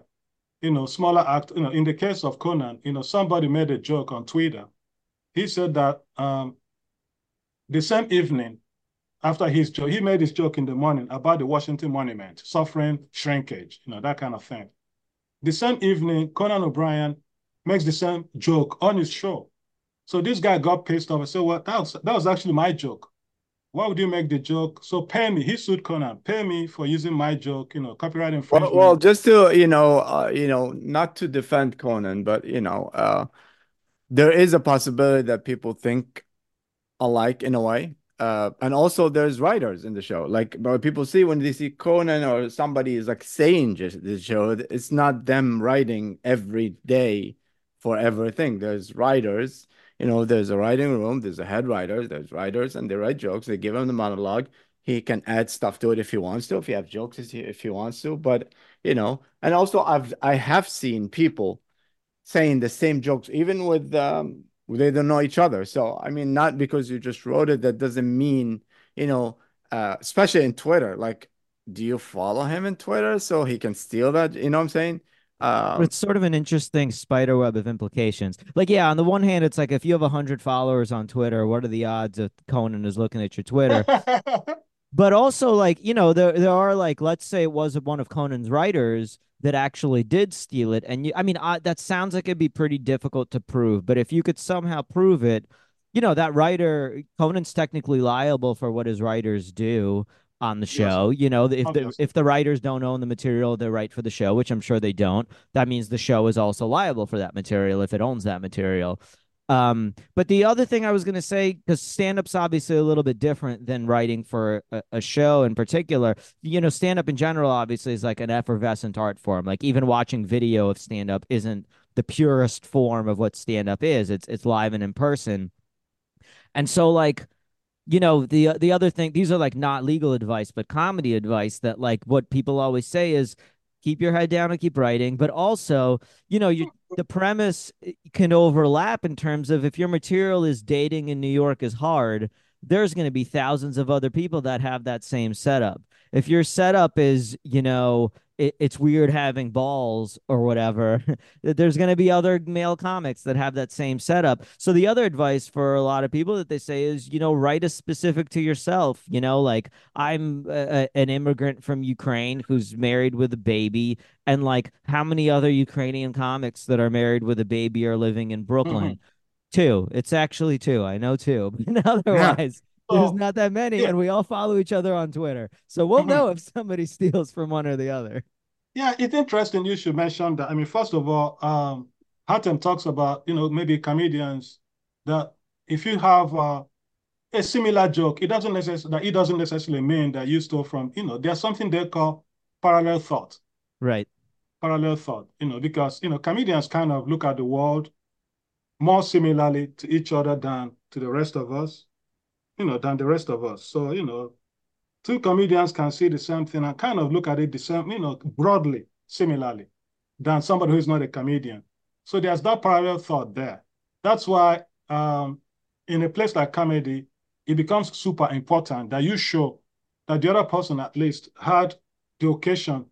you know, smaller actors, you know, in the case of Conan, you know, somebody made a joke on Twitter. He said that, um, the same evening after his joke, he made his joke in the morning about the Washington Monument, suffering shrinkage, you know, that kind of thing. The same evening, Conan O'Brien makes the same joke on his show. So this guy got pissed off and said, well, that was, that was actually my joke. why would you make the joke? So pay me. He sued Conan. Pay me for using my joke. You know, copyright infringement. Well, well just to you know, uh, you know, not to defend Conan, but you know, uh, there is a possibility that people think alike in a way, uh, and also there's writers in the show. Like, but people see when they see Conan or somebody is like saying just the show, it's not them writing every day for everything. There's writers. You know, there's a writing room, there's a head writer, there's writers, and they write jokes. They give him the monologue. He can add stuff to it if he wants to, if he have jokes if he wants to. But, you know, and also I've, I have seen people saying the same jokes, even with, um, they don't know each other. So, I mean, not because you just wrote it, that doesn't mean, you know, uh, especially in Twitter, like, do you follow him in Twitter so he can steal that? You know what I'm saying? Um, it's sort of an interesting spider web of implications. Like, yeah, on the one hand, it's like if you have one hundred followers on Twitter, what are the odds that Conan is looking at your Twitter? But also, like, you know, there, there are, like, let's say it was one of Conan's writers that actually did steal it. And, you, I mean, I, that sounds like it'd be pretty difficult to prove. But if you could somehow prove it, you know, that writer, Conan's technically liable for what his writers do on the show. Yes. You know, if the, if the writers don't own the material they write for the show, which I'm sure they don't, that means the show is also liable for that material if it owns that material. Um, but the other thing I was going to say, because stand-up's obviously a little bit different than writing for a, a show in particular, you know, stand-up in general obviously is like an effervescent art form. Like even watching video of stand-up isn't the purest form of what stand-up is. It's, it's live and in person. And so like, you know, the the other thing, these are like not legal advice, but comedy advice that like what people always say is keep your head down and keep writing. But also, you know, you, the premise can overlap in terms of if your material is dating in New York is hard, there's going to be thousands of other people that have that same setup. If your setup is, you know, it, it's weird having balls or whatever, there's going to be other male comics that have that same setup. So the other advice for a lot of people that they say is, you know, write a specific to yourself. You know, like I'm a, an immigrant from Ukraine who's married with a baby. And like how many other Ukrainian comics that are married with a baby are living in Brooklyn? Mm-hmm. Two. It's actually two. I know two. But otherwise, yeah. There's not that many, yeah. And we all follow each other on Twitter. So we'll mm-hmm. know if somebody steals from one or the other. Yeah, it's interesting you should mention that. I mean, first of all, um, Hatem talks about, you know, maybe comedians, that if you have uh, a similar joke, it doesn't necessarily, that it doesn't necessarily mean that you stole from, you know, there's something they call parallel thought. Right. Parallel thought, you know, because, you know, comedians kind of look at the world more similarly to each other than to the rest of us, you know, than the rest of us. So, you know, two comedians can see the same thing and kind of look at it the same, you know, broadly, similarly, than somebody who's not a comedian. So there's that parallel thought there. That's why um, in a place like comedy, it becomes super important that you show that the other person at least had the occasion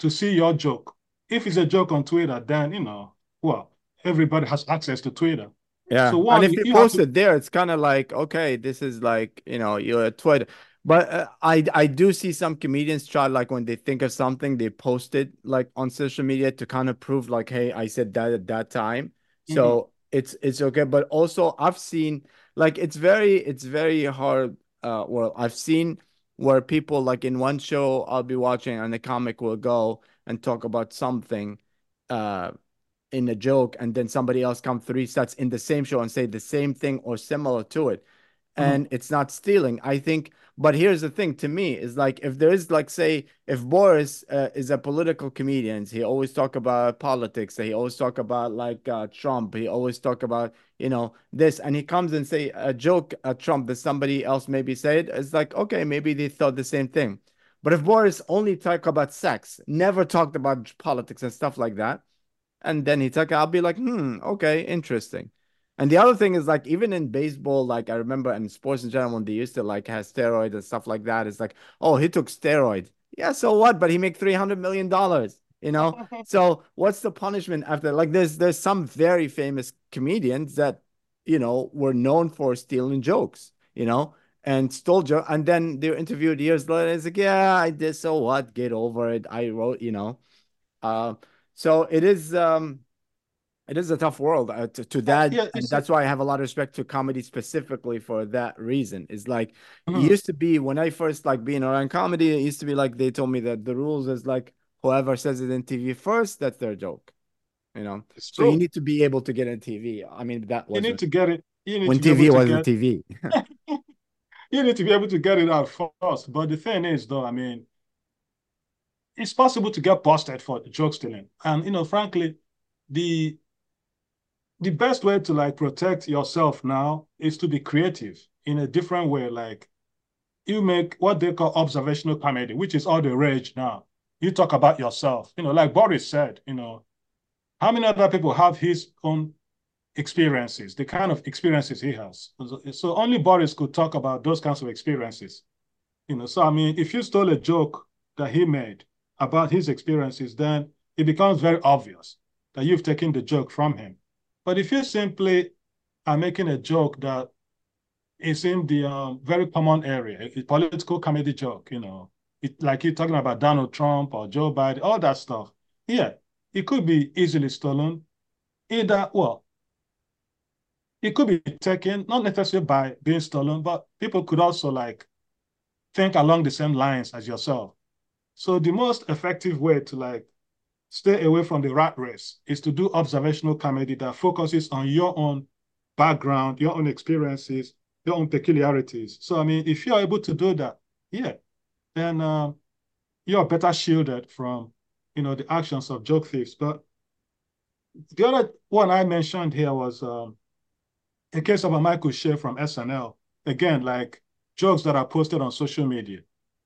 to see your joke. If it's a joke on Twitter, then, you know, well, everybody has access to Twitter. Yeah. So one, and if you, you post to... it there, it's kind of like, okay, this is like, you know, you're at Twitter. But uh, I, I do see some comedians try, like when they think of something, they post it like on social media to kind of prove like, hey, I said that at that time. Mm-hmm. So it's, it's okay. But also I've seen like, it's very, it's very hard. Uh, well, I've seen where people like in one show I'll be watching and the comic will go and talk about something, uh, in a joke, and then somebody else come three sets in the same show and say the same thing or similar to it. And mm-hmm. it's not stealing, I think. But here's the thing to me is like, if there is like, say, if Boris uh, is a political comedian, he always talk about politics. He always talk about like uh, Trump. He always talk about, you know, this, and he comes and say a joke at Trump that somebody else maybe said. It's like, okay, maybe they thought the same thing. But if Boris only talk about sex, never talked about politics and stuff like that, and then he took, I'll be like, hmm, okay, interesting. And the other thing is like, even in baseball, like I remember in sports in general, when they used to like have steroids and stuff like that, it's like, oh, he took steroids. Yeah, so what? But he made three hundred million dollars, you know? So what's the punishment after? Like there's there's some very famous comedians that, you know, were known for stealing jokes, you know, and stole jokes. And then they were interviewed years later. It's like, yeah, I did. So what? Get over it. I wrote, you know. Uh, So it is, um, It is a tough world uh, to, to that. Yeah, and that's why I have a lot of respect to comedy specifically for that reason. It's like, mm-hmm. it used to be when I first like being around comedy, it used to be like, they told me that the rules is like, whoever says it in T V first, that's their joke. You know, so you need to be able to get on T V. I mean, that was you need to get it. You need when to T V wasn't get... T V. You need to be able to get it out first. But the thing is, though, I mean, it's possible to get busted for joke stealing. And, you know, frankly, the the best way to, like, protect yourself now is to be creative in a different way. Like, you make what they call observational comedy, which is all the rage now. You talk about yourself. You know, like Boris said, you know, how many other people have his own experiences, the kind of experiences he has? So only Boris could talk about those kinds of experiences. You know, so I mean, if you stole a joke that he made about his experiences, then it becomes very obvious that you've taken the joke from him. But if you simply are making a joke that is in the um, very common area, a political comedy joke, you know, it, like you're talking about Donald Trump or Joe Biden, all that stuff, yeah, it could be easily stolen. Either, well, it could be taken, not necessarily by being stolen, but people could also like think along the same lines as yourself. So the most effective way to like stay away from the rat race is to do observational comedy that focuses on your own background, your own experiences, your own peculiarities. So, I mean, if you're able to do that, yeah, then uh, you're better shielded from, you know, the actions of joke thieves. But the other one I mentioned here was, um, a case of a Michael Che from S N L, again, like jokes that are posted on social media.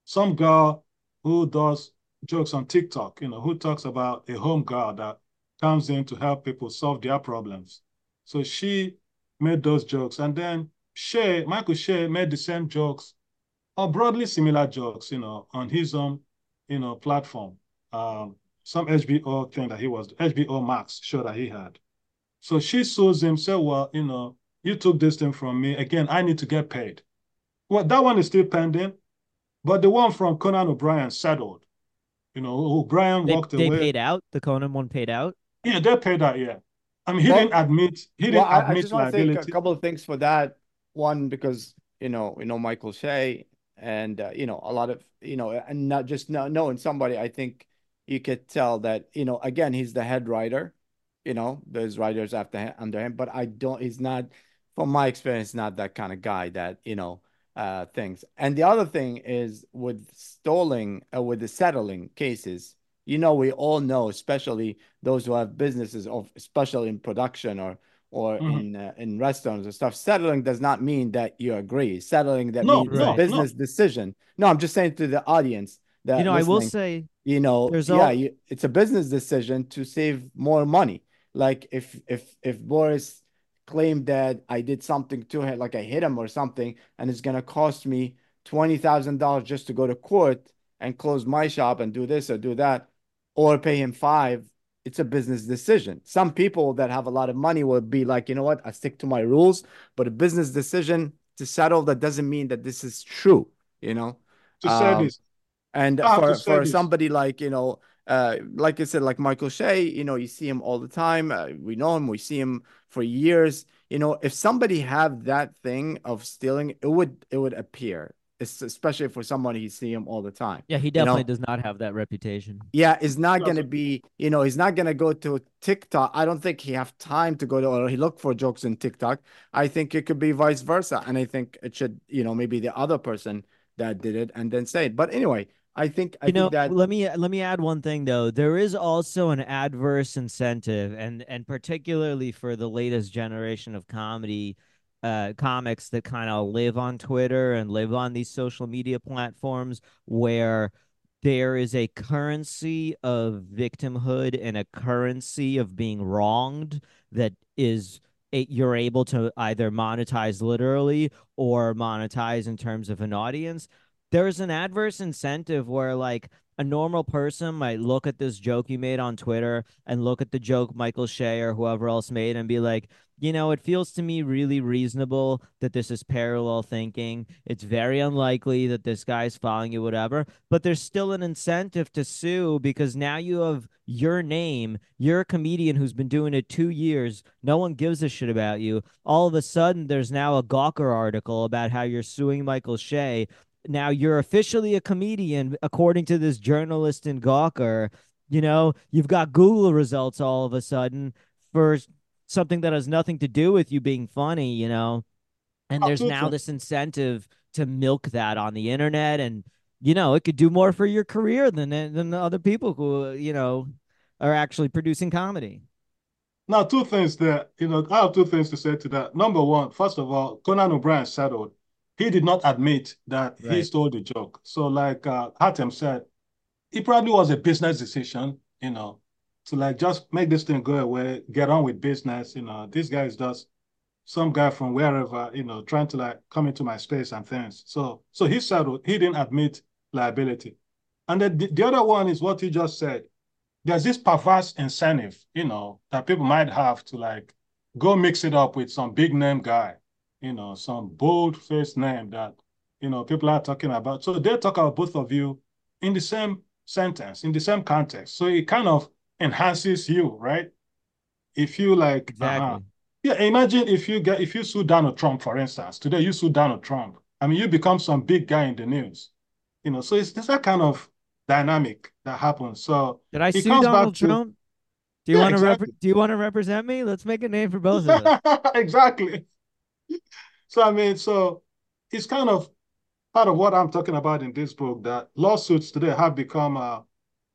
Some girl who does jokes on TikTok, you know, who talks about a home girl that comes in to help people solve their problems. So she made those jokes. And then Che, Michael Che made the same jokes or broadly similar jokes, you know, on his own, you know, platform. Um, some H B O thing that he was, H B O Max show that he had. So she sues him, said, well, you know, you took this thing from me. Again, I need to get paid. Well, that one is still pending, but the one from Conan O'Brien settled. You know, O'Brien walked away. They paid out? The Conan one paid out? Yeah, they paid out, yeah. I mean, he well, didn't admit he didn't well, admit I just want liability. To say a couple of things for that. One, because, you know, you know Michael Che and, uh, you know, a lot of, you know, and not just no, knowing somebody, I think you could tell that, you know, again, he's the head writer. You know, there's writers after him, under him, but I don't, he's not... From my experience, not that kind of guy that, you know, uh, things. And the other thing is with stalling, uh, with the settling cases, you know, we all know, especially those who have businesses, of, especially in production or or mm-hmm. in uh, in restaurants and stuff. Settling does not mean that you agree. Settling that no, means right. a business no. decision. No, I'm just saying to the audience that, you know, I will say, you know, yeah, a... you, it's a business decision to save more money. Like if if if Boris claimed that I did something to him, like I hit him or something, and it's going to cost me twenty thousand dollars just to go to court and close my shop and do this or do that, or pay him five, it's a business decision. Some people that have a lot of money will be like, you know what, I stick to my rules, but a business decision to settle, that doesn't mean that this is true, you know? To um, say this. And I for, for this. somebody like, you know, Uh, like I said, like Michael Che, you know, you see him all the time. Uh, we know him. We see him for years. You know, if somebody had that thing of stealing, it would it would appear, it's, especially for somebody you see him all the time. Yeah, he definitely you know? does not have that reputation. Yeah, it's not going to be, you know, he's not going to go to TikTok. I don't think he have time to go to, or he look for jokes in TikTok. I think it could be vice versa. And I think it should, you know, maybe the other person that did it and then say it. But anyway, I think I you know. Think that... Let me let me add one thing though. There is also an adverse incentive, and and particularly for the latest generation of comedy uh, comics that kind of live on Twitter and live on these social media platforms, where there is a currency of victimhood and a currency of being wronged that is. It, you're able to either monetize literally or monetize in terms of an audience. There's an adverse incentive where, like, a normal person might look at this joke you made on Twitter and look at the joke Michael Che or whoever else made and be like, you know, it feels to me really reasonable that this is parallel thinking. It's very unlikely that this guy's following you, whatever. But there's still an incentive to sue because now you have your name. You're a comedian who's been doing it two years. No one gives a shit about you. All of a sudden, there's now a Gawker article about how you're suing Michael Che. Now you're officially a comedian, according to this journalist in Gawker. You know, you've got Google results all of a sudden for something that has nothing to do with you being funny, you know, and there's now this incentive to milk that on the internet. And, you know, it could do more for your career than than the other people who, you know, are actually producing comedy. Now, two things there, you know, I have two things to say to that. Number one, first of all, Conan O'Brien settled. He did not admit that right. he stole the joke. So like uh, Hatem said, it probably was a business decision, you know, to like just make this thing go away, get on with business. You know, this guy is just some guy from wherever, you know, trying to like come into my space and things. So so he settled, he didn't admit liability. And then the, the other one is what he just said. There's this perverse incentive, you know, that people might have to like go mix it up with some big name guy, you know, some bold-faced name that, you know, people are talking about. So they talk about both of you in the same sentence, in the same context. So it kind of enhances you, right? If you like, exactly. uh, yeah. Imagine if you get if you sue Donald Trump, for instance. Today you sue Donald Trump. I mean, you become some big guy in the news, you know. So it's, it's that kind of dynamic that happens. So did I sue Donald Trump? To, do you yeah, want to exactly. do you want to represent me? Let's make a name for both of us. Exactly. So I mean, so it's kind of part of what I'm talking about in this book that lawsuits today have become uh,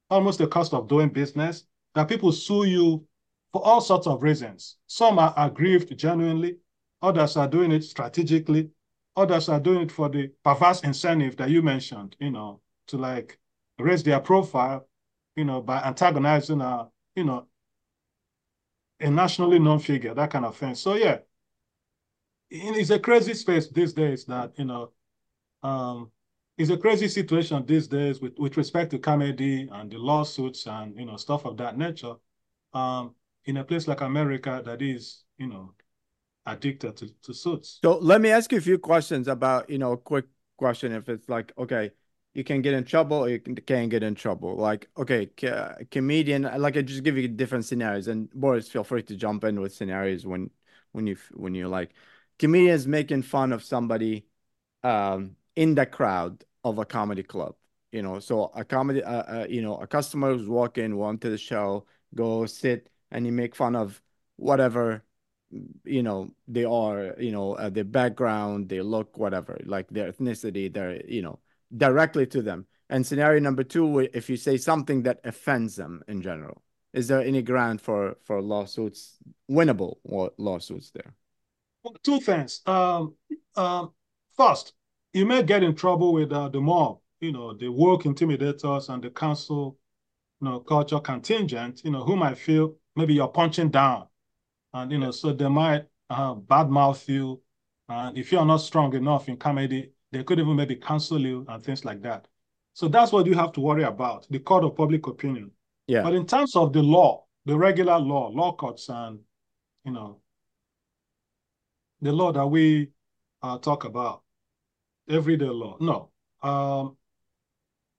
almost the cost of doing business. That people sue you for all sorts of reasons. Some are aggrieved genuinely, others are doing it strategically, others are doing it for the perverse incentive that you mentioned, you know, to like raise their profile, you know, by antagonizing a, you know, a nationally known figure, that kind of thing. So yeah, it's a crazy space these days that, you know, um, it's a crazy situation these days with, with respect to comedy and the lawsuits and, you know, stuff of that nature um, in a place like America that is, you know, addicted to, to suits. So let me ask you a few questions about, you know, a quick question. If it's like, okay, you can get in trouble or you can, can't get in trouble. Like, okay, ca comedian, like I just give you different scenarios. And Boris, feel free to jump in with scenarios when, when, you, when you're like, comedians making fun of somebody um, in the crowd of a comedy club, you know, so a comedy, uh, uh, you know, a customer who's walking, went to the show, go sit, and you make fun of whatever, you know, they are, you know, uh, their background, they look, whatever, like their ethnicity, their, you know, directly to them. And scenario number two, if you say something that offends them in general, is there any ground for, for lawsuits, winnable lawsuits there? Well, two things. Um, um, first, you may get in trouble with uh, the mob, you know, the woke intimidators and the council, you know, culture contingent, you know, who might feel maybe you're punching down. And, you know, so they might uh, badmouth you. And if you're not strong enough in comedy, they could even maybe cancel you and things like that. So that's what you have to worry about, the court of public opinion. Yeah. But in terms of the law, the regular law, law courts and, you know, the law that we uh, talk about, everyday law. No. Um,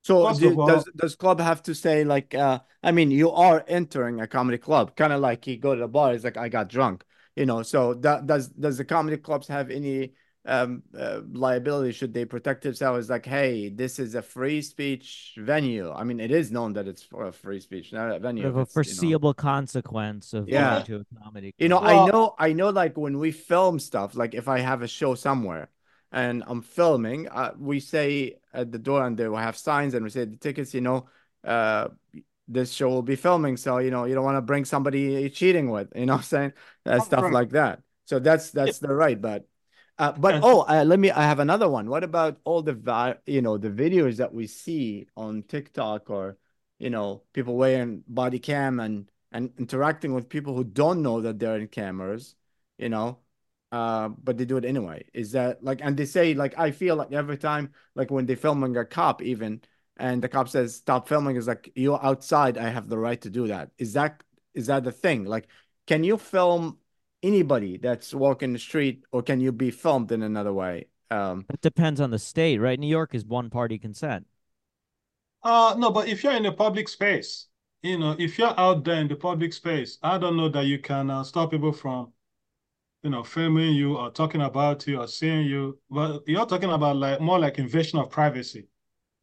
so do, all, does does club have to say like, uh, I mean, you are entering a comedy club, kind of like you go to the bar, it's like, I got drunk, you know, so that, does does the comedy clubs have any um, uh, liability? Should they protect themselves? Like, hey, this is a free speech venue. I mean, it is known that it's for a free speech, not a venue. Of a foreseeable you know, consequence of yeah. going to a comedy club. You know, well, I know, I know like when we film stuff, like if I have a show somewhere, and I'm filming, uh, we say at the door, and they will have signs, and we say the tickets, you know, uh, this show will be filming. So, you know, you don't want to bring somebody you're cheating with, you know what I'm saying? Uh, stuff like that. So that's that's the right. But, uh, but oh, uh, let me, I have another one. What about all the, vi you know, the videos that we see on TikTok or, you know, people wearing body cam and, and interacting with people who don't know that they're in cameras, you know? Uh, but they do it anyway. Is that like, and they say like, I feel like every time, like when they're filming a cop, even and the cop says, stop filming, is like, you're outside, I have the right to do that. Is that, is that the thing? Like, can you film anybody that's walking the street, or can you be filmed in another way? Um, it depends on the state, right? New York is one party consent. Uh, no, but if you're in a public space, you know, if you're out there in the public space, I don't know that you can uh, stop people from, you know, filming you or talking about you or seeing you. But you're talking about like more like invasion of privacy.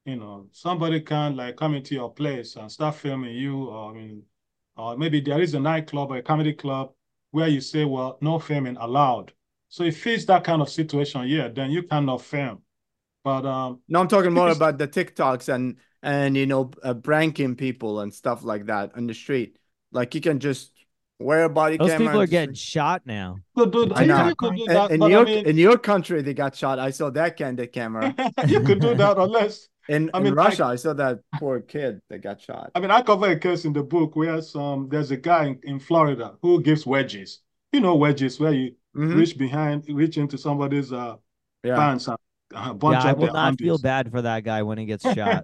You know, somebody can like come into your place and start filming you, or I mean, or maybe there is a nightclub or a comedy club where you say, well, no filming allowed. So if it's that kind of situation, yeah, then you cannot film. But um, no, I'm talking more about the TikToks and and you know uh, pranking people and stuff like that on the street. Like you can just wear a body Those camera. Those people are getting shot now. But, but, I know. You could do that, in, but your, I mean... in your country, they got shot. I saw that candid camera. You could do that unless. In, I mean, in Russia, I, I saw that poor kid that got shot. I mean, I cover a case in the book where some there's a guy in, in Florida who gives wedgies. You know, wedgies where you mm-hmm. reach behind, reach into somebody's uh, yeah. pants and uh, bunch yeah, up I will their not undies. Feel bad for that guy when he gets shot.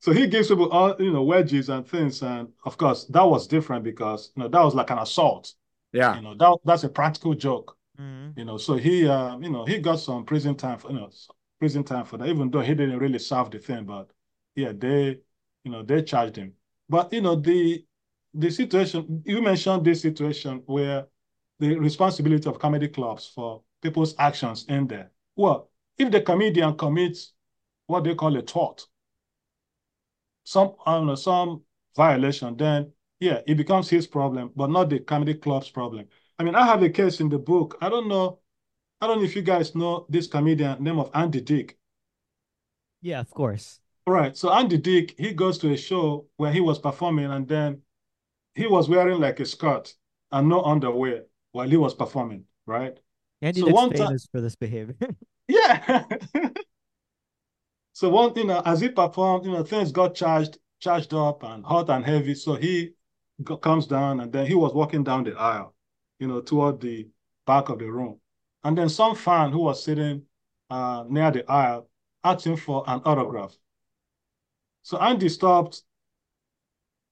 So he gives people all, you know, wedgies and things, and of course that was different because you know that was like an assault. Yeah, you know that that's a practical joke. Mm-hmm. You know, so he uh, you know he got some prison time for you know. prison time for that, even though he didn't really solve the thing, but yeah, they, you know, they charged him. But, you know, the the situation, you mentioned this situation where the responsibility of comedy clubs for people's actions in there. Well, if the comedian commits what they call a tort, some, I don't know, some violation, then yeah, it becomes his problem, but not the comedy club's problem. I mean, I have a case in the book, I don't know, I don't know if you guys know this comedian name of Andy Dick. Yeah, of course. Right. So Andy Dick, he goes to a show where he was performing, and then he was wearing like a skirt and no underwear while he was performing, right? Andy Dick's famous for this behavior. Yeah. So one, you know, as he performed, you know, things got charged, charged up and hot and heavy. So he go, comes down, and then he was walking down the aisle, you know, toward the back of the room. And then some fan who was sitting uh, near the aisle asked him for an autograph. So Andy stopped,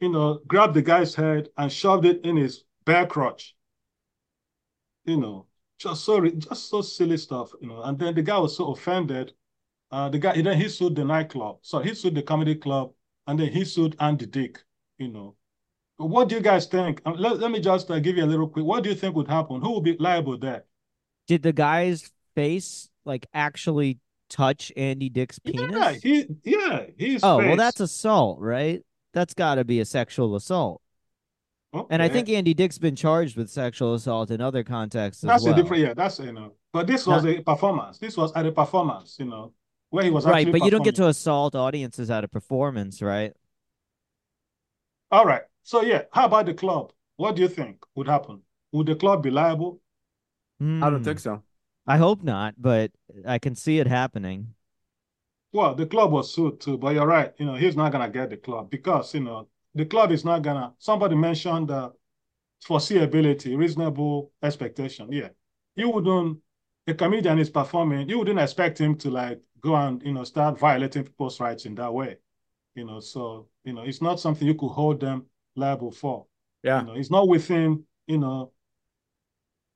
you know, grabbed the guy's head and shoved it in his bare crotch. You know, just so just so silly stuff, you know. And then the guy was so offended. Uh, the guy, then he sued the nightclub. So he sued the comedy club, and then he sued Andy Dick, you know. But what do you guys think? Let, let me just uh, give you a little quick. What do you think would happen? Who would be liable there? Did the guy's face like actually touch Andy Dick's penis? Yeah, he, yeah, his Oh, face. Well, that's assault, right? That's got to be a sexual assault. Okay. And I think Andy Dick's been charged with sexual assault in other contexts. That's as well. a different, yeah. That's you know, but this was Not, a performance. This was at a performance, you know, where he was right. Actually but you don't get to assault audiences at a performance, right? All right. So yeah, how about the club? What do you think would happen? Would the club be liable? I don't think so. I hope not, but I can see it happening. Well, the club was sued too, but you're right. You know, he's not going to get the club because, you know, the club is not going to... Somebody mentioned uh, foreseeability, reasonable expectation. Yeah. You wouldn't... A comedian is performing. You wouldn't expect him to, like, go and, you know, start violating people's rights in that way. You know, so, you know, it's not something you could hold them liable for. Yeah. You know, it's not within, you know...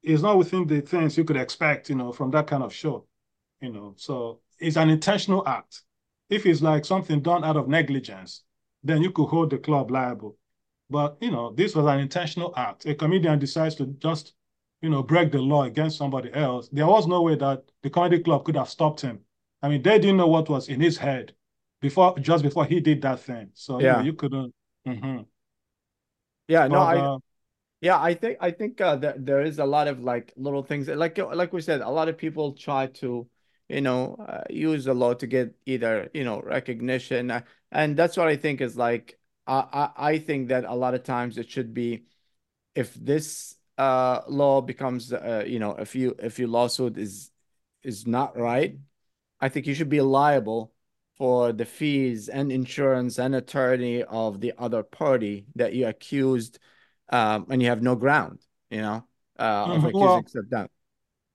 It's not within the things you could expect, you know, from that kind of show, you know. So it's an intentional act. If it's like something done out of negligence, then you could hold the club liable. But, you know, this was an intentional act. A comedian decides to just, you know, break the law against somebody else. There was no way that the comedy club could have stopped him. I mean, they didn't know what was in his head before, just before he did that thing. So, yeah, you know, you couldn't. Mm-hmm. Yeah, but, no, I... Uh, Yeah, I think I think uh, that there is a lot of like little things like like we said, a lot of people try to, you know, uh, use the law to get either, you know, recognition. Uh, and that's what I think is like I, I, I think that a lot of times it should be if this uh, law becomes, uh, you know, if you if your lawsuit is is not right, I think you should be liable for the fees and insurance and attorney of the other party that you accused. Um, and you have no ground, you know, uh, of accusing well, except that.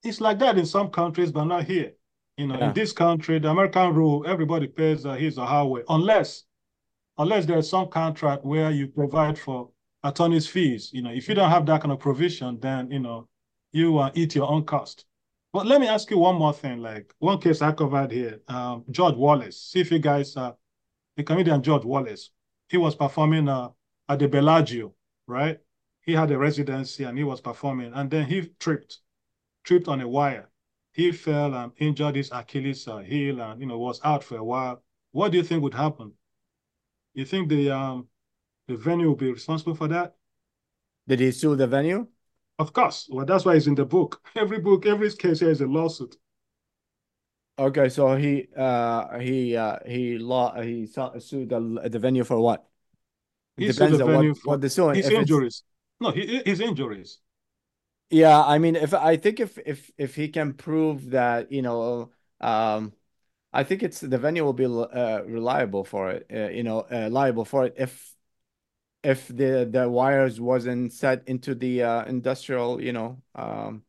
It's like that in some countries, but not here. You know, yeah. in this country, the American rule, everybody pays uh, his or her way, unless, unless there's some contract where you provide for attorney's fees. You know, if you don't have that kind of provision, then, you know, you uh, eat your own cost. But let me ask you one more thing. Like one case I covered here, um, George Wallace. See if you guys, uh, the comedian George Wallace, he was performing uh, at the Bellagio, right? He had a residency and he was performing, and then he tripped, tripped on a wire. He fell and injured his Achilles heel and, you know, was out for a while. What do you think would happen? You think the um the venue will be responsible for that? Did he sue the venue? Of course. Well, that's why it's in the book. Every book, every case here is a lawsuit. Okay, so he uh he uh he law he sued the the venue for what? It he depends sued the on venue what, for what the suing. His injuries. No, he, his injuries. Yeah, I mean, if I think if if if he can prove that, you know, um, I think it's the venue will be uh, reliable for it, uh, you know, uh, liable for it if if the the wires wasn't set into the uh, industrial, you know, um,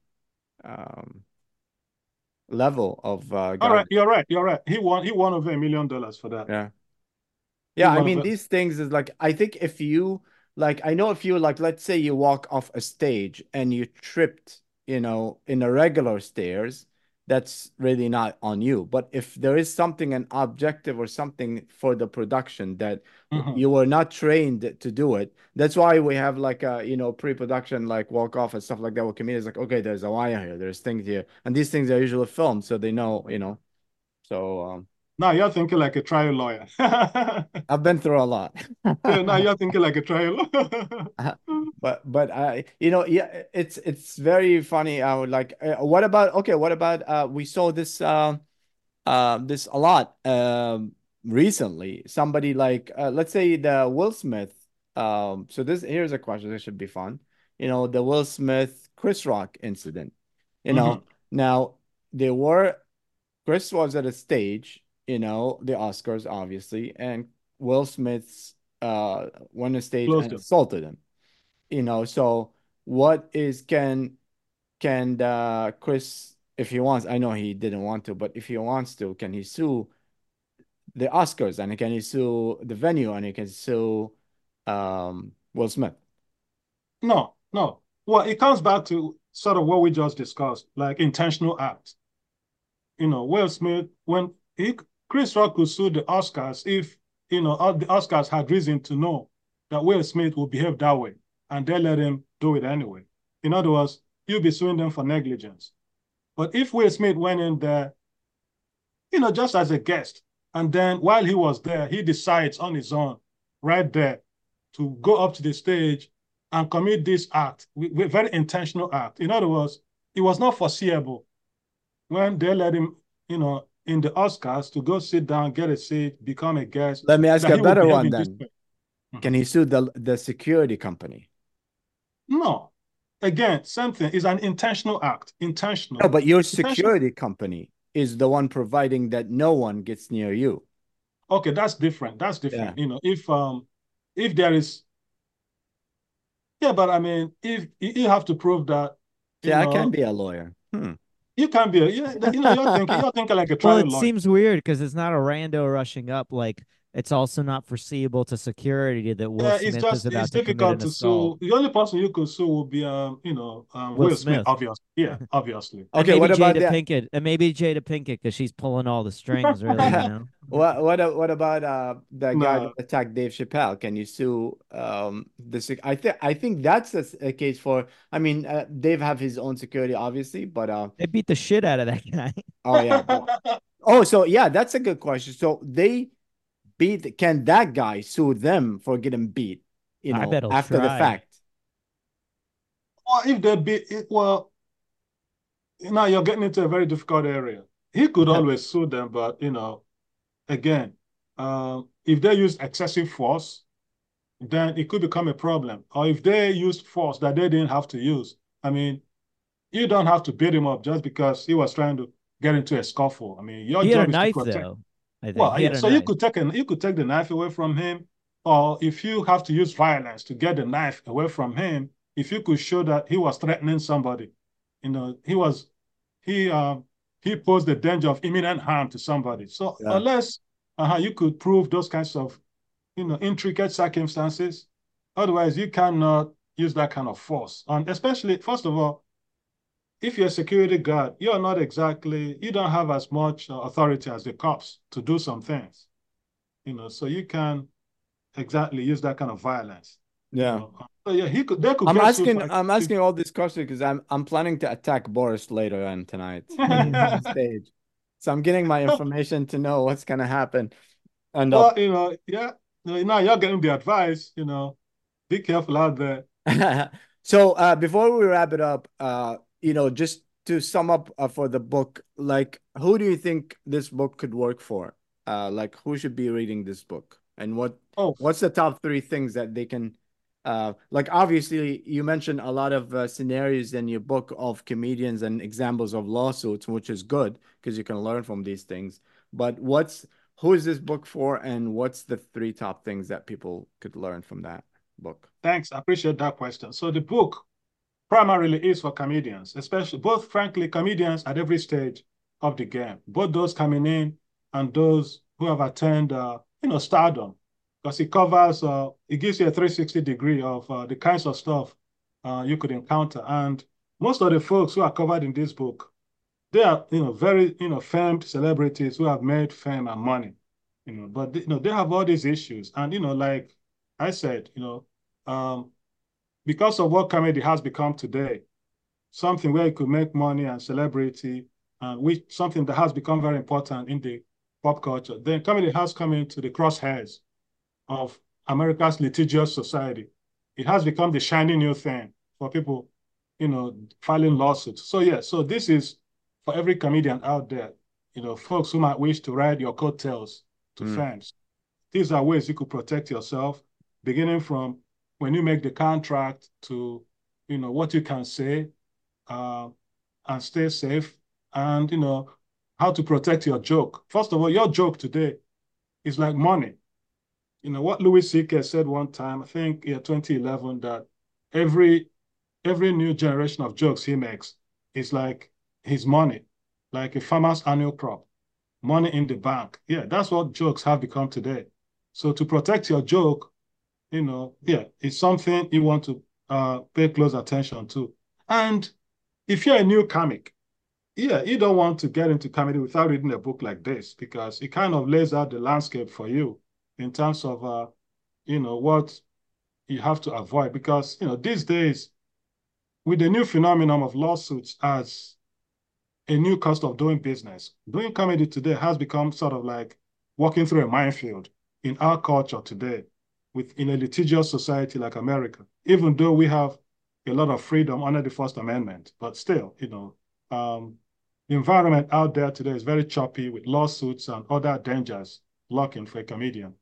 um, level of. Uh, All right, you're right, you're right. He won, he won over a million dollars for that. Yeah, yeah. I mean, over... these things is like, I think if you. Like, I know if you, like, let's say you walk off a stage and you tripped, you know, in a regular stairs, that's really not on you. But if there is something, an objective or something for the production that mm-hmm. you were not trained to do it, that's why we have, like, a, you know, pre-production, like, walk-off and stuff like that with comedians, like, okay, there's a wire here, there's things here. And these things are usually filmed, so they know, you know, so... um Now you're thinking like a trial lawyer. I've been through a lot. Yeah, now you're thinking like a trial lawyer. but but I, you know, yeah, it's it's very funny. I would like. Uh, what about okay? What about uh? We saw this uh, uh this a lot um recently. Somebody like uh, let's say the Will Smith. Um, so this here's a question. This should be fun. You know, the Will Smith Chris Rock incident. You know, mm-hmm. now they were Chris was at a stage. You know, the Oscars, obviously, and Will Smith's uh, went on stage and assaulted him. You know, so what is can can uh, Chris, if he wants? I know he didn't want to, but if he wants to, can he sue the Oscars and can he sue the venue and he can sue um, Will Smith? No, no. Well, it comes back to sort of what we just discussed, like intentional act. You know, Will Smith when he. Chris Rock could sue the Oscars if, you know, the Oscars had reason to know that Will Smith would behave that way, and they let him do it anyway. In other words, you'll be suing them for negligence. But if Will Smith went in there, you know, just as a guest, and then while he was there, he decides on his own, right there, to go up to the stage and commit this act, a very intentional act. In other words, it was not foreseeable when they let him, you know, in the Oscars to go sit down, get a seat, become a guest. Let me ask a better one then. Can he sue the, the security company? No. Again, same thing. It's an intentional act. Intentional. No, but your security company is the one providing that no one gets near you. Okay, that's different. That's different. Yeah. You know, if um if there is yeah, but I mean, if you have to prove that yeah, know, I can be a lawyer. Hmm. You can be, you know, you're thinking, you're thinking like a trial. Well, it lawyer. Seems weird because it's not a rando rushing up. Like it's also not foreseeable to security that Will yeah, Smith it's just, is about it's to difficult to sue. The only person you could sue would be, um, you know, um, Will, Will Smith. Smith, obviously. Yeah, obviously. Okay, what about Jada Pinkett? And maybe Jada Pinkett because she's pulling all the strings, really. You know? What what what about uh the guy no. that attacked Dave Chappelle? Can you sue um the I think I think that's a, a case for. I mean, uh, Dave have his own security, obviously, but uh, they beat the shit out of that guy. Oh yeah. oh, so yeah, that's a good question. So they beat. Can that guy sue them for getting beat? You know, after try. the fact. Well, if they beat it, well, now you're getting into a very difficult area. He could yeah. always sue them, but you know. Again, uh, if they use excessive force, then it could become a problem. Or if they used force that they didn't have to use, I mean, you don't have to beat him up just because he was trying to get into a scuffle. I mean, your he job had a is knife, to protect. Though, I think. Well, yeah, so knife. you could take a, you could take the knife away from him, or if you have to use violence to get the knife away from him, if you could show that he was threatening somebody, you know, he was he. Uh, he posed the danger of imminent harm to somebody. So yeah. unless uh, you could prove those kinds of, you know, intricate circumstances, otherwise you cannot use that kind of force. And especially, first of all, if you're a security guard, you're not exactly, you don't have as much authority as the cops to do some things, you know, so you can exactly use that kind of violence. Yeah. You know? So yeah, he could, they could I'm asking like, I'm asking all these questions because I'm I'm planning to attack Boris later on tonight on stage. So I'm getting my information to know what's gonna happen. And well, you know, yeah, you know, you're getting the advice, you know, be careful out there. So uh before we wrap it up, uh you know, just to sum up uh, for the book, like, who do you think this book could work for? Uh, like, who should be reading this book? And what oh. what's the top three things that they can, uh, like, obviously, you mentioned a lot of uh, scenarios in your book of comedians and examples of lawsuits, which is good because you can learn from these things. But what's, who is this book for? And what's the three top things that people could learn from that book? Thanks. I appreciate that question. So the book primarily is for comedians, especially, both, frankly, comedians at every stage of the game, both those coming in and those who have attained, uh, you know, stardom, because it covers, uh, it gives you a three sixty degree of uh, the kinds of stuff uh, you could encounter. And most of the folks who are covered in this book, they are, you know, very, you know, famed celebrities who have made fame and money, you know, but, you know, they have all these issues. And, you know, like I said, you know, um, because of what comedy has become today, something where you could make money and celebrity, uh, which something that has become very important in the pop culture, then comedy has come into the crosshairs of America's litigious society. It has become the shiny new thing for people, you know, filing lawsuits. So yeah, so this is for every comedian out there, you know, folks who might wish to ride your coattails to mm. fans. These are ways you could protect yourself, beginning from when you make the contract to, you know, what you can say uh, and stay safe, and, you know, how to protect your joke. First of all, your joke today is like money. You know, what Louis C K said one time, I think in twenty eleven, that every, every new generation of jokes he makes is like his money, like a farmer's annual crop, money in the bank. Yeah, that's what jokes have become today. So to protect your joke, you know, yeah, it's something you want to uh, pay close attention to. And if you're a new comic, yeah, you don't want to get into comedy without reading a book like this, because it kind of lays out the landscape for you in terms of, uh, you know, what you have to avoid. Because, you know, these days, with the new phenomenon of lawsuits as a new cost of doing business, doing comedy today has become sort of like walking through a minefield in our culture today, within a litigious society like America, even though we have a lot of freedom under the First Amendment. But still, you know, um, the environment out there today is very choppy with lawsuits and other dangers lurking for a comedian.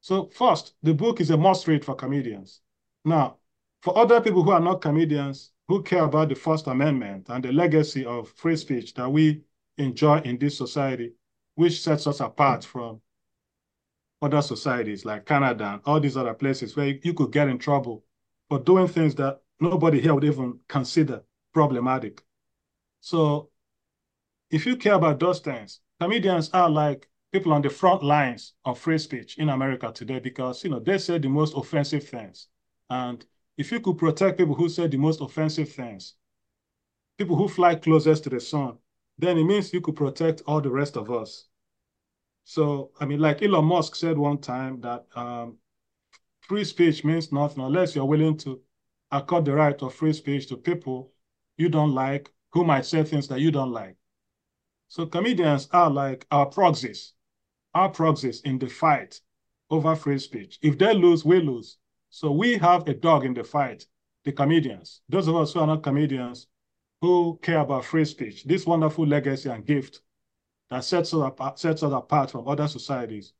So first, the book is a must read for comedians. Now, for other people who are not comedians, who care about the First Amendment and the legacy of free speech that we enjoy in this society, which sets us apart from other societies like Canada and all these other places where you could get in trouble for doing things that nobody here would even consider problematic. So if you care about those things, comedians are like people on the front lines of free speech in America today, because, you know, they say the most offensive things. And if you could protect people who say the most offensive things, people who fly closest to the sun, then it means you could protect all the rest of us. So, I mean, like Elon Musk said one time, that um, free speech means nothing unless you're willing to accord the right of free speech to people you don't like, who might say things that you don't like. So comedians are like our proxies, our proxies in the fight over free speech. If they lose, we lose. So we have a dog in the fight, the comedians, those of us who are not comedians, who care about free speech, this wonderful legacy and gift that sets us apart, sets us apart from other societies.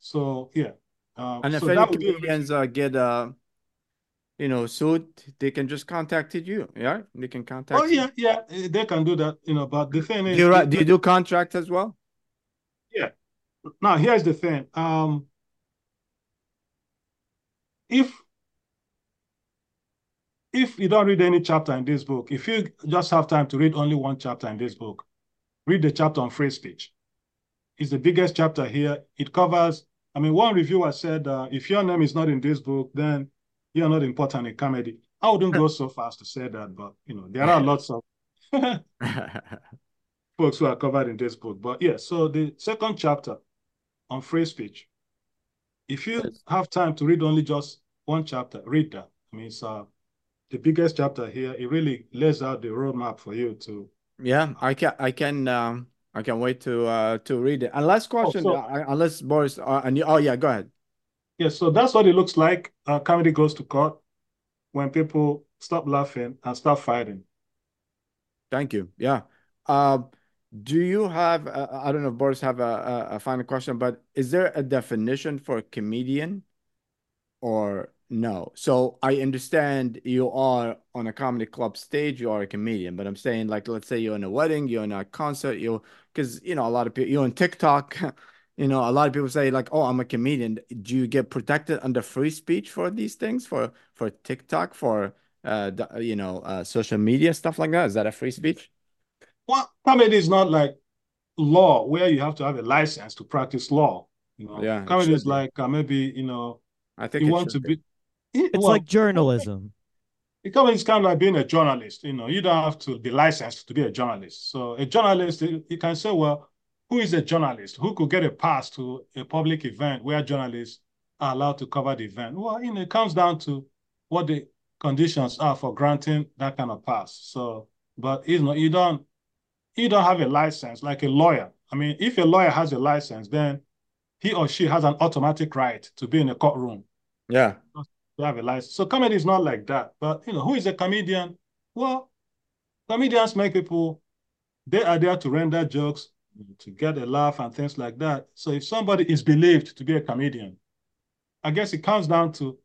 So yeah. Um, and if so any comedians be... uh, get, uh, you know, sued, they can just contact you, yeah? They can contact Oh, yeah, you. yeah, they can do that, you know, but the thing is... You're right. Do you do contract as well? Yeah. Now, here's the thing. Um, if, if you don't read any chapter in this book, if you just have time to read only one chapter in this book, read the chapter on free speech. It's the biggest chapter here. It covers, I mean, one reviewer said, uh, if your name is not in this book, then you're not important in comedy. I wouldn't go so far as to say that, but, you know, there are lots of folks who are covered in this book. But yeah, so the second chapter on free speech, if you have time to read only just one chapter, read that. I mean, it's uh, the biggest chapter here. It really lays out the roadmap for you to. Yeah, I can, I can, um, I can wait to uh, to read it. And last question, oh, so, uh, unless Boris, uh, and you, oh yeah, go ahead. Yeah, so that's what it looks like. Uh, comedy goes to court when people stop laughing and start fighting. Thank you. Yeah. Uh, do you have? Uh, I don't know if Boris have a, a final question, but is there a definition for a comedian, or? No. So I understand you are on a comedy club stage, you are a comedian, but I'm saying, like, let's say you're in a wedding, you're in a concert, you because, you know, a lot of people, you're on TikTok, you know, a lot of people say, like, oh, I'm a comedian. Do you get protected under free speech for these things, for, for TikTok, for, uh, you know, uh, social media, stuff like that? Is that a free speech? Well, comedy is not like law where you have to have a license to practice law. You know? Yeah, comedy is like uh, maybe, you know, I think you want to be. be. It's well, like journalism. Because it's kind of like being a journalist. You know, you don't have to be licensed to be a journalist. So a journalist, you can say, well, who is a journalist? Who could get a pass to a public event where journalists are allowed to cover the event? Well, you know, it comes down to what the conditions are for granting that kind of pass. So, but you know, you don't, you don't have a license like a lawyer. I mean, if a lawyer has a license, then he or she has an automatic right to be in a courtroom. Yeah. To have a license. So comedy is not like that. But, you know, who is a comedian? Well, comedians make people, they are there to render jokes, to get a laugh and things like that. So if somebody is believed to be a comedian, I guess it comes down to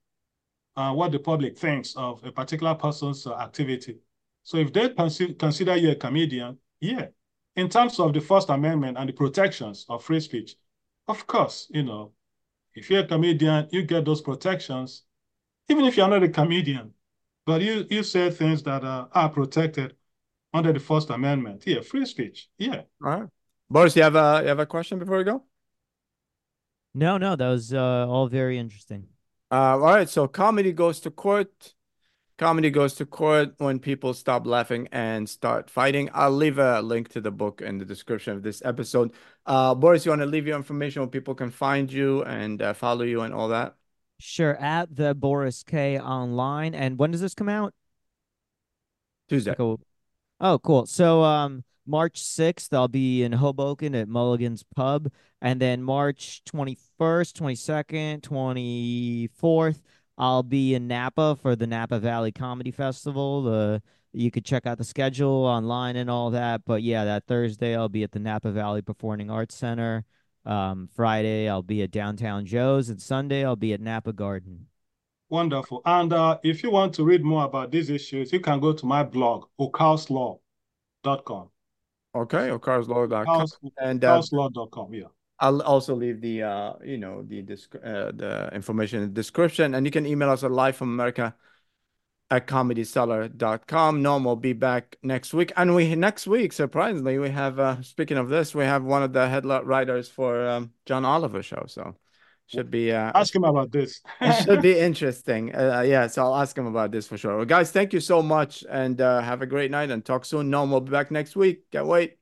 uh, what the public thinks of a particular person's uh, activity. So if they consider, consider you a comedian, yeah. In terms of the First Amendment and the protections of free speech, of course, you know, if you're a comedian, you get those protections, even if you're not a comedian, but you, you say things that are, are protected under the First Amendment. Yeah, free speech. Yeah. All right. Boris, you have a, you have a question before we go? No, no, that was uh, all very interesting. Uh, all right. So comedy goes to court. Comedy goes to court when people stop laughing and start fighting. I'll leave a link to the book in the description of this episode. Uh, Boris, you want to leave your information where people can find you and uh, follow you and all that? Sure, at the Boris K online. And when does this come out? Tuesday. Cool. Oh, cool. So um, March sixth, I'll be in Hoboken at Mulligan's Pub. And then March twenty-first, twenty-second, twenty-fourth, I'll be in Napa for the Napa Valley Comedy Festival. Uh, you could check out the schedule online and all that. But yeah, that Thursday, I'll be at the Napa Valley Performing Arts Center. Um, Friday, I'll be at Downtown Joe's, and Sunday, I'll be at Napa Garden. Wonderful. And uh, if you want to read more about these issues, you can go to my blog, o carls law dot com. Okay, o carls law dot com. And uh, o carls law dot com, yeah. I'll also leave the, uh, you know, the, uh, the information in the description, and you can email us at live from america at comedy cellar dot com. Noam will be back next week. And we next week, surprisingly, we have, uh, speaking of this, we have one of the head writers for um, John Oliver show. So should be... Uh, ask him about this. It should be interesting. Uh, yeah, so I'll ask him about this for sure. Well, guys, thank you so much, and uh, have a great night and talk soon. Noam will be back next week. Can't wait.